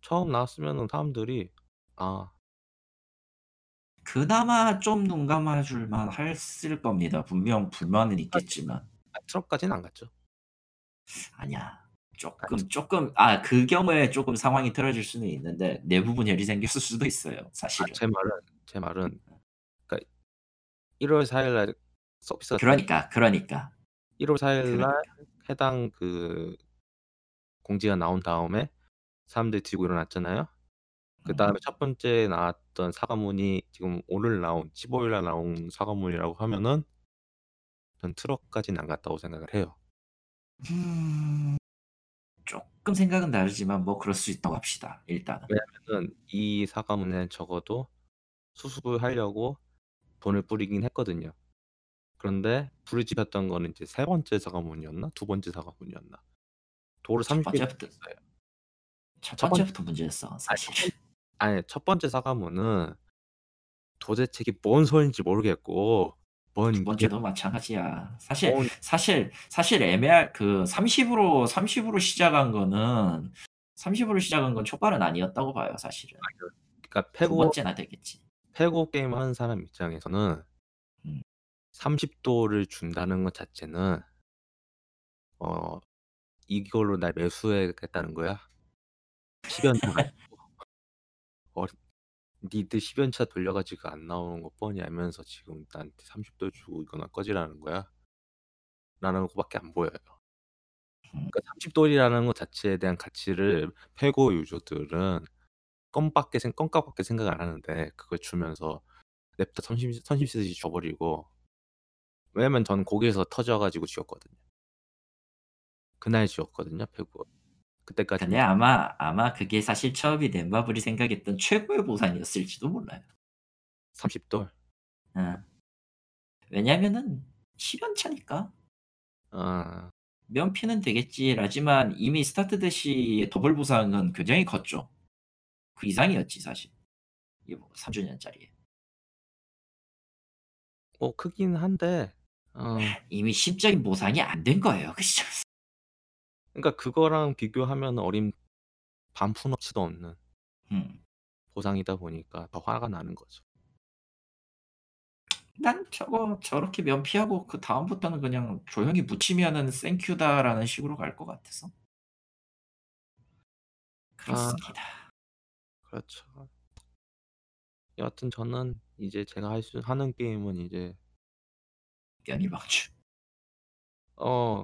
처음 나왔으면 사람들이 아 그나마 좀 눈 감아줄 만 했을 겁니다. 분명 불만은 있겠지만. 트럼까지는 안 갔죠. 아니야. 조금 그 경우에 조금 상황이 틀어질 수는 있는데 내부분 열이 생겼을 수도 있어요. 사실은. 제 말은 그러니까 1월 4일 날 서비스가 그러니까 1월 4일 날 해당 그 공지가 나온 다음에 사람들이 들고 일어났잖아요. 그 다음에 첫 번째 나왔던 사과문이 지금 오늘 나온 15일 날 나온 사과문이라고 하면은 전 트럭까지는 안 갔다고 생각을 해요. 조금 생각은 다르지만 뭐 그럴 수 있다고 합시다. 일단은. 왜냐면은 이 사과문에 적어도 수습을 하려고 돈을 뿌리긴 했거든요. 그런데 불이 지폈던 거는 이제 세 번째 사과문이었나? 두 번째 사과문이었나? 도를 30개 뺐어요. 첫 번째부터 문제였어 사실. 아니 첫 번째 사과문은 도대체 이게 뭔 소린지 모르겠고 두 번째도 마찬가지야. 사실 애매할 그 30으로 시작한 거는 30으로 시작한 건 촉발은 아니었다고 봐요 사실은. 그러니까 두 번째나 되겠지. 페그오 게임 하는 사람 입장에서는 30도를 준다는 것 자체는 이걸로 날 매수해야겠다는 거야. 10연차 니들 10연차 돌려가지고 안 나오는 거 뻔히 알면서 지금 나한테 30도 주고 이거나 꺼지라는 거야? 라는 거밖에 안 보여요. 그러니까 30돌이라는 것 자체에 대한 가치를 페고 유저들은 껌값밖에 생각 안 하는데 그걸 주면서 냅다 30cc 줘버리고. 왜냐면 전 거기에서 터져가지고 지었거든요. 그날 지었거든요 페고. 그때까지. 근데 아마 그게 사실 처음이 넷마블이 생각했던 최고의 보상이었을지도 몰라요. 30돌? 응. 왜냐면은 10연차니까. 면피는 되겠지라지만 이미 스타트 대시의 더블 보상은 굉장히 컸죠. 그 이상이었지 사실. 이거 3주년짜리에. 크긴 한데. 이미 심적인 보상이 안 된 거예요 그 시점에서. 그러니까 그거랑 비교하면 어림 반푼어치도 없는 보상이다 보니까 더 화가 나는 거죠. 난 저렇게 면피하고 그 다음부터는 그냥 조용히 묻히면은 땡큐다라는 식으로 갈 것 같아서. 그렇습니다. 그렇죠. 여하튼 저는 이제 제가 하는 게임은 이제 명일방주.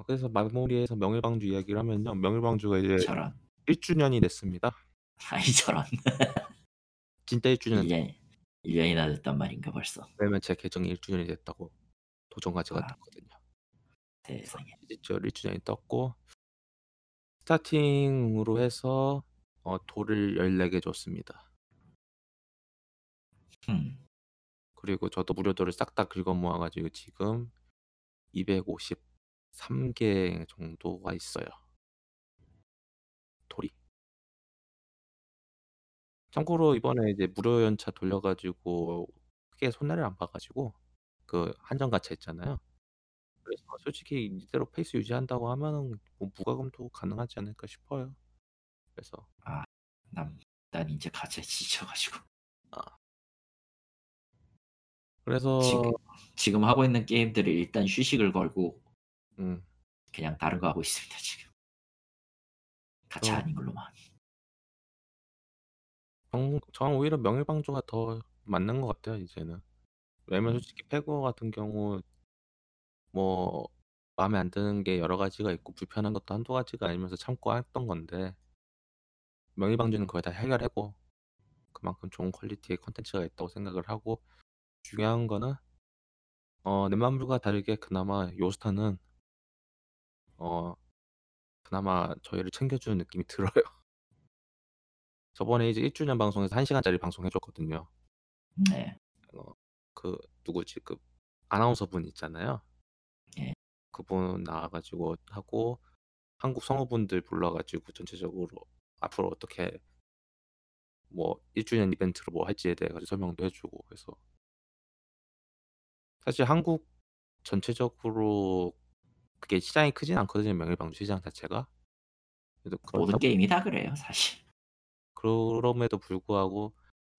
그래서 마무리해서 명일방주 이야기를 하면요. 명일방주가 이제 저런. 1주년이 됐습니다. 아이 저런. 진짜 1주년. 1년이나 됐단 말인가 벌써. 왜냐면 제 계정이 1주년이 됐다고 도전까지 갔거든요. 세상에. 진짜 1주년이 떴고 스타팅으로 해서 돌을 14개 줬습니다. 그리고 저도 무료돌을 싹 다 긁어 모아가지고 지금 253개 정도가 있어요. 돌이. 참고로 이번에 이제 무료 연차 돌려가지고 크게 손해를 안 봐가지고 그 한정 가차 있잖아요. 그래서 솔직히 이대로 페이스 유지한다고 하면은 뭐 무과금도 가능하지 않을까 싶어요. 그래서 난 이제 가차에 지쳐가지고. 그래서 지금 하고 있는 게임들을 일단 휴식을 걸고 그냥 다른 거 하고 있습니다 지금. 가차 아닌 걸로만. 저는 오히려 명일방주가 더 맞는 것 같아요 이제는. 왜냐면 솔직히 페그오 같은 경우 뭐 마음에 안 드는 게 여러 가지가 있고 불편한 것도 한두 가지가 아니면서 참고 했던 건데 명일방주는 거의 다 해결하고 그만큼 좋은 퀄리티의 콘텐츠가 있다고 생각을 하고. 중요한 거는 넷마블과 다르게 그나마 요스타는 그나마 저희를 챙겨주는 느낌이 들어요. 저번에 이제 1주년 방송에서 1시간짜리 방송해줬거든요. 네. 그 누구지 그 아나운서 분 있잖아요. 네. 그분 나와가지고 하고 한국 성우분들 불러가지고 전체적으로 앞으로 어떻게 뭐 1주년 이벤트로 뭐 할지에 대해 설명도 해주고 그래서. 사실 한국 전체적으로 그게 시장이 크진 않거든요. 명일방주 시장 자체가. 모든 게임이 다 그래요 사실. 그럼에도 불구하고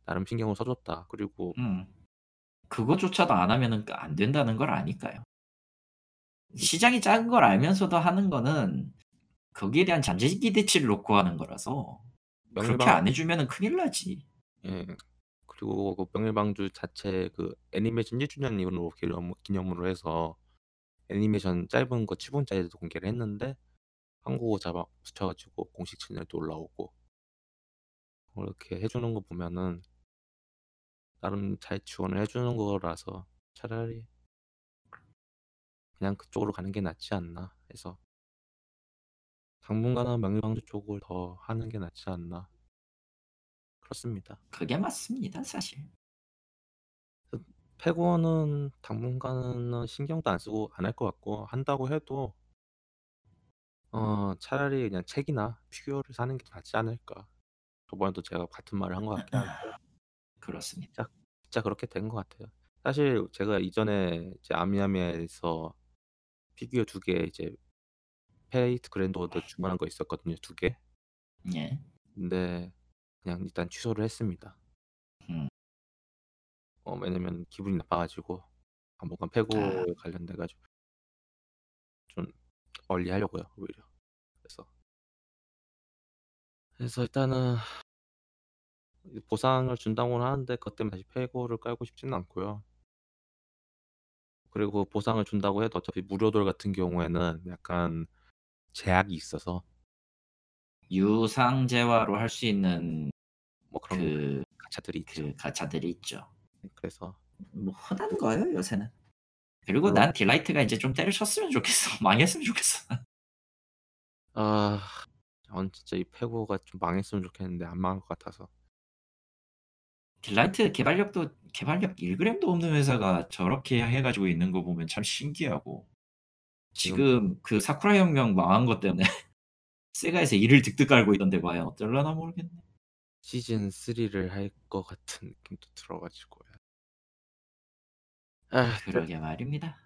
나름 신경을 써줬다. 그리고 그거조차도 안 하면은 안 된다는 걸 아니까요. 시장이 작은 걸 알면서도 하는 거는 거기에 대한 잠재 기대치를 놓고 하는 거라서 그렇게 안 해주면은 큰일 나지. 예. 그리고 그 명일방주 자체 그 애니메이션 1주년 기념으로 해서 애니메이션 짧은 거 7분짜리도 공개를 했는데 한국어 자막 붙여가지고 공식 채널도 올라오고 그렇게 해주는 거 보면은 나름 잘 지원을 해주는 거라서 차라리 그냥 그쪽으로 가는 게 낫지 않나 해서 당분간은 명일방주 쪽을 더 하는 게 낫지 않나. 그렇습니다. 그게 맞습니다 사실. 페그오는 당분간은 신경도 안 쓰고 안 할 것 같고 한다고 해도 차라리 그냥 책이나 피규어를 사는 게 낫지 않을까. 저번에도 제가 같은 말을 한 것 같긴 한데. 그렇습니다. 진짜 그렇게 된 것 같아요. 사실 제가 이전에 이제 아미아미에서 피규어 2개 이제 페이트 그랜드 오더 주문한 거 있었거든요. 2개. 예. 근데 그냥 일단 취소를 했습니다. 왜냐면 기분이 나빠가지고 당분간 페고에 관련돼가지고 좀 얼리 하려고요 오히려. 그래서 일단은 보상을 준다고는 하는데 그것 때문에 다시 페고를 깔고 싶지는 않고요. 그리고 보상을 준다고 해도 어차피 무료돌 같은 경우에는 약간 제약이 있어서 유상재화로 할 수 있는 뭐 그런 가차들이 있죠. 그래서 뭐 흔한 거예요 요새는. 그리고 물론... 난 딜라이트가 이제 좀 때를 쳤으면 좋겠어. 망했으면 좋겠어. 진짜 이 페고가 좀 망했으면 좋겠는데 안 망할 것 같아서. 딜라이트 개발력 1g도 없는 회사가 저렇게 해가지고 있는 거 보면 참 신기하고. 지금 그 사쿠라 혁명 망한 것 때문에 세가에서 이를 득득 깔고 있던데 과연 어떨려나 모르겠네. 시즌 3를 할 것 같은 느낌도 들어가지고요. 그러게 말입니다.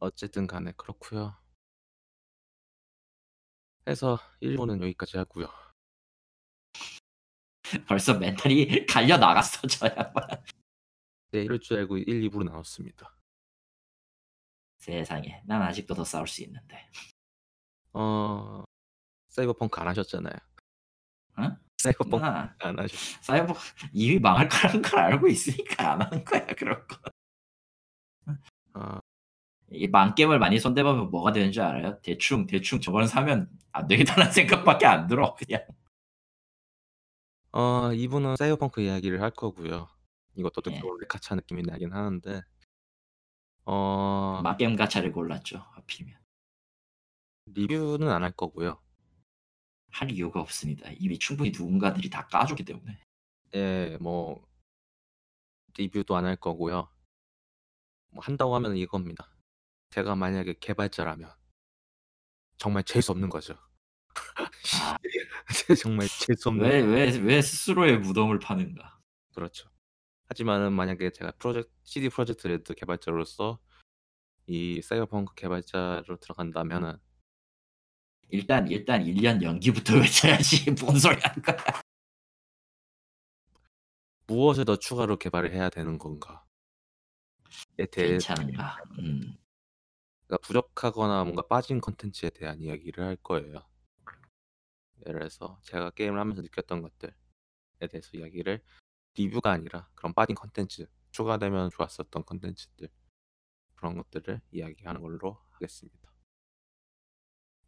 어쨌든 간에 그렇고요. 해서 1부는 여기까지 하고요. 벌써 멘탈이 갈려 나갔어 저 양반. 네, 이럴 줄 알고 1, 2부로 나눴습니다. 세상에, 난 아직도 더 싸울 수 있는데. 사이버펑크 안 하셨잖아요. 응? 사이버펑크 안 하셨어. 사이버 이미 망할 거라는 걸 알고 있으니까 안 하는 거야 그런 거. 이 망겜을 많이 손대보면 뭐가 되는 줄 알아요? 대충 저걸 사면 안 되겠다는 생각밖에 안 들어 그냥. 이분은 사이버펑크 이야기를 할 거고요. 이것도 어떻게 원래 가차 느낌이 나긴 하는데. 망겜 가차를 골랐죠 하필이면. 리뷰는 안 할 거고요. 할 이유가 없습니다. 이미 충분히 누군가들이 다 까줬기 때문에. 예, 뭐 리뷰도 안 할 거고요. 뭐 한다고 하면 이겁니다. 제가 만약에 개발자라면 정말 재수 없는 거죠. 정말 재수 없는. 왜 스스로의 무덤을 파는가? 그렇죠. 하지만은 만약에 제가 CD 프로젝트 레드 개발자로서 이 사이버펑크 개발자로 들어간다면은. 일단 1년 연기부터 외쳐야지. 뭔 소리 하는 거야. 무엇을 더 추가로 개발을 해야 되는 건가? 괜찮은가? 그러니까 부족하거나 뭔가 빠진 컨텐츠에 대한 이야기를 할 거예요. 예를 들어서 제가 게임을 하면서 느꼈던 것들에 대해서 이야기를 리뷰가 아니라 그런 빠진 컨텐츠, 추가되면 좋았었던 컨텐츠들 그런 것들을 이야기하는 걸로 하겠습니다.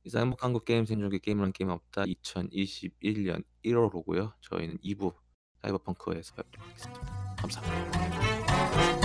이상 행복한 국 게임 생존기 게임이란 게임 없다 2021년 1월호고요. 저희는 2부 사이버펑크에서 뵙도록 하겠습니다. 감사합니다.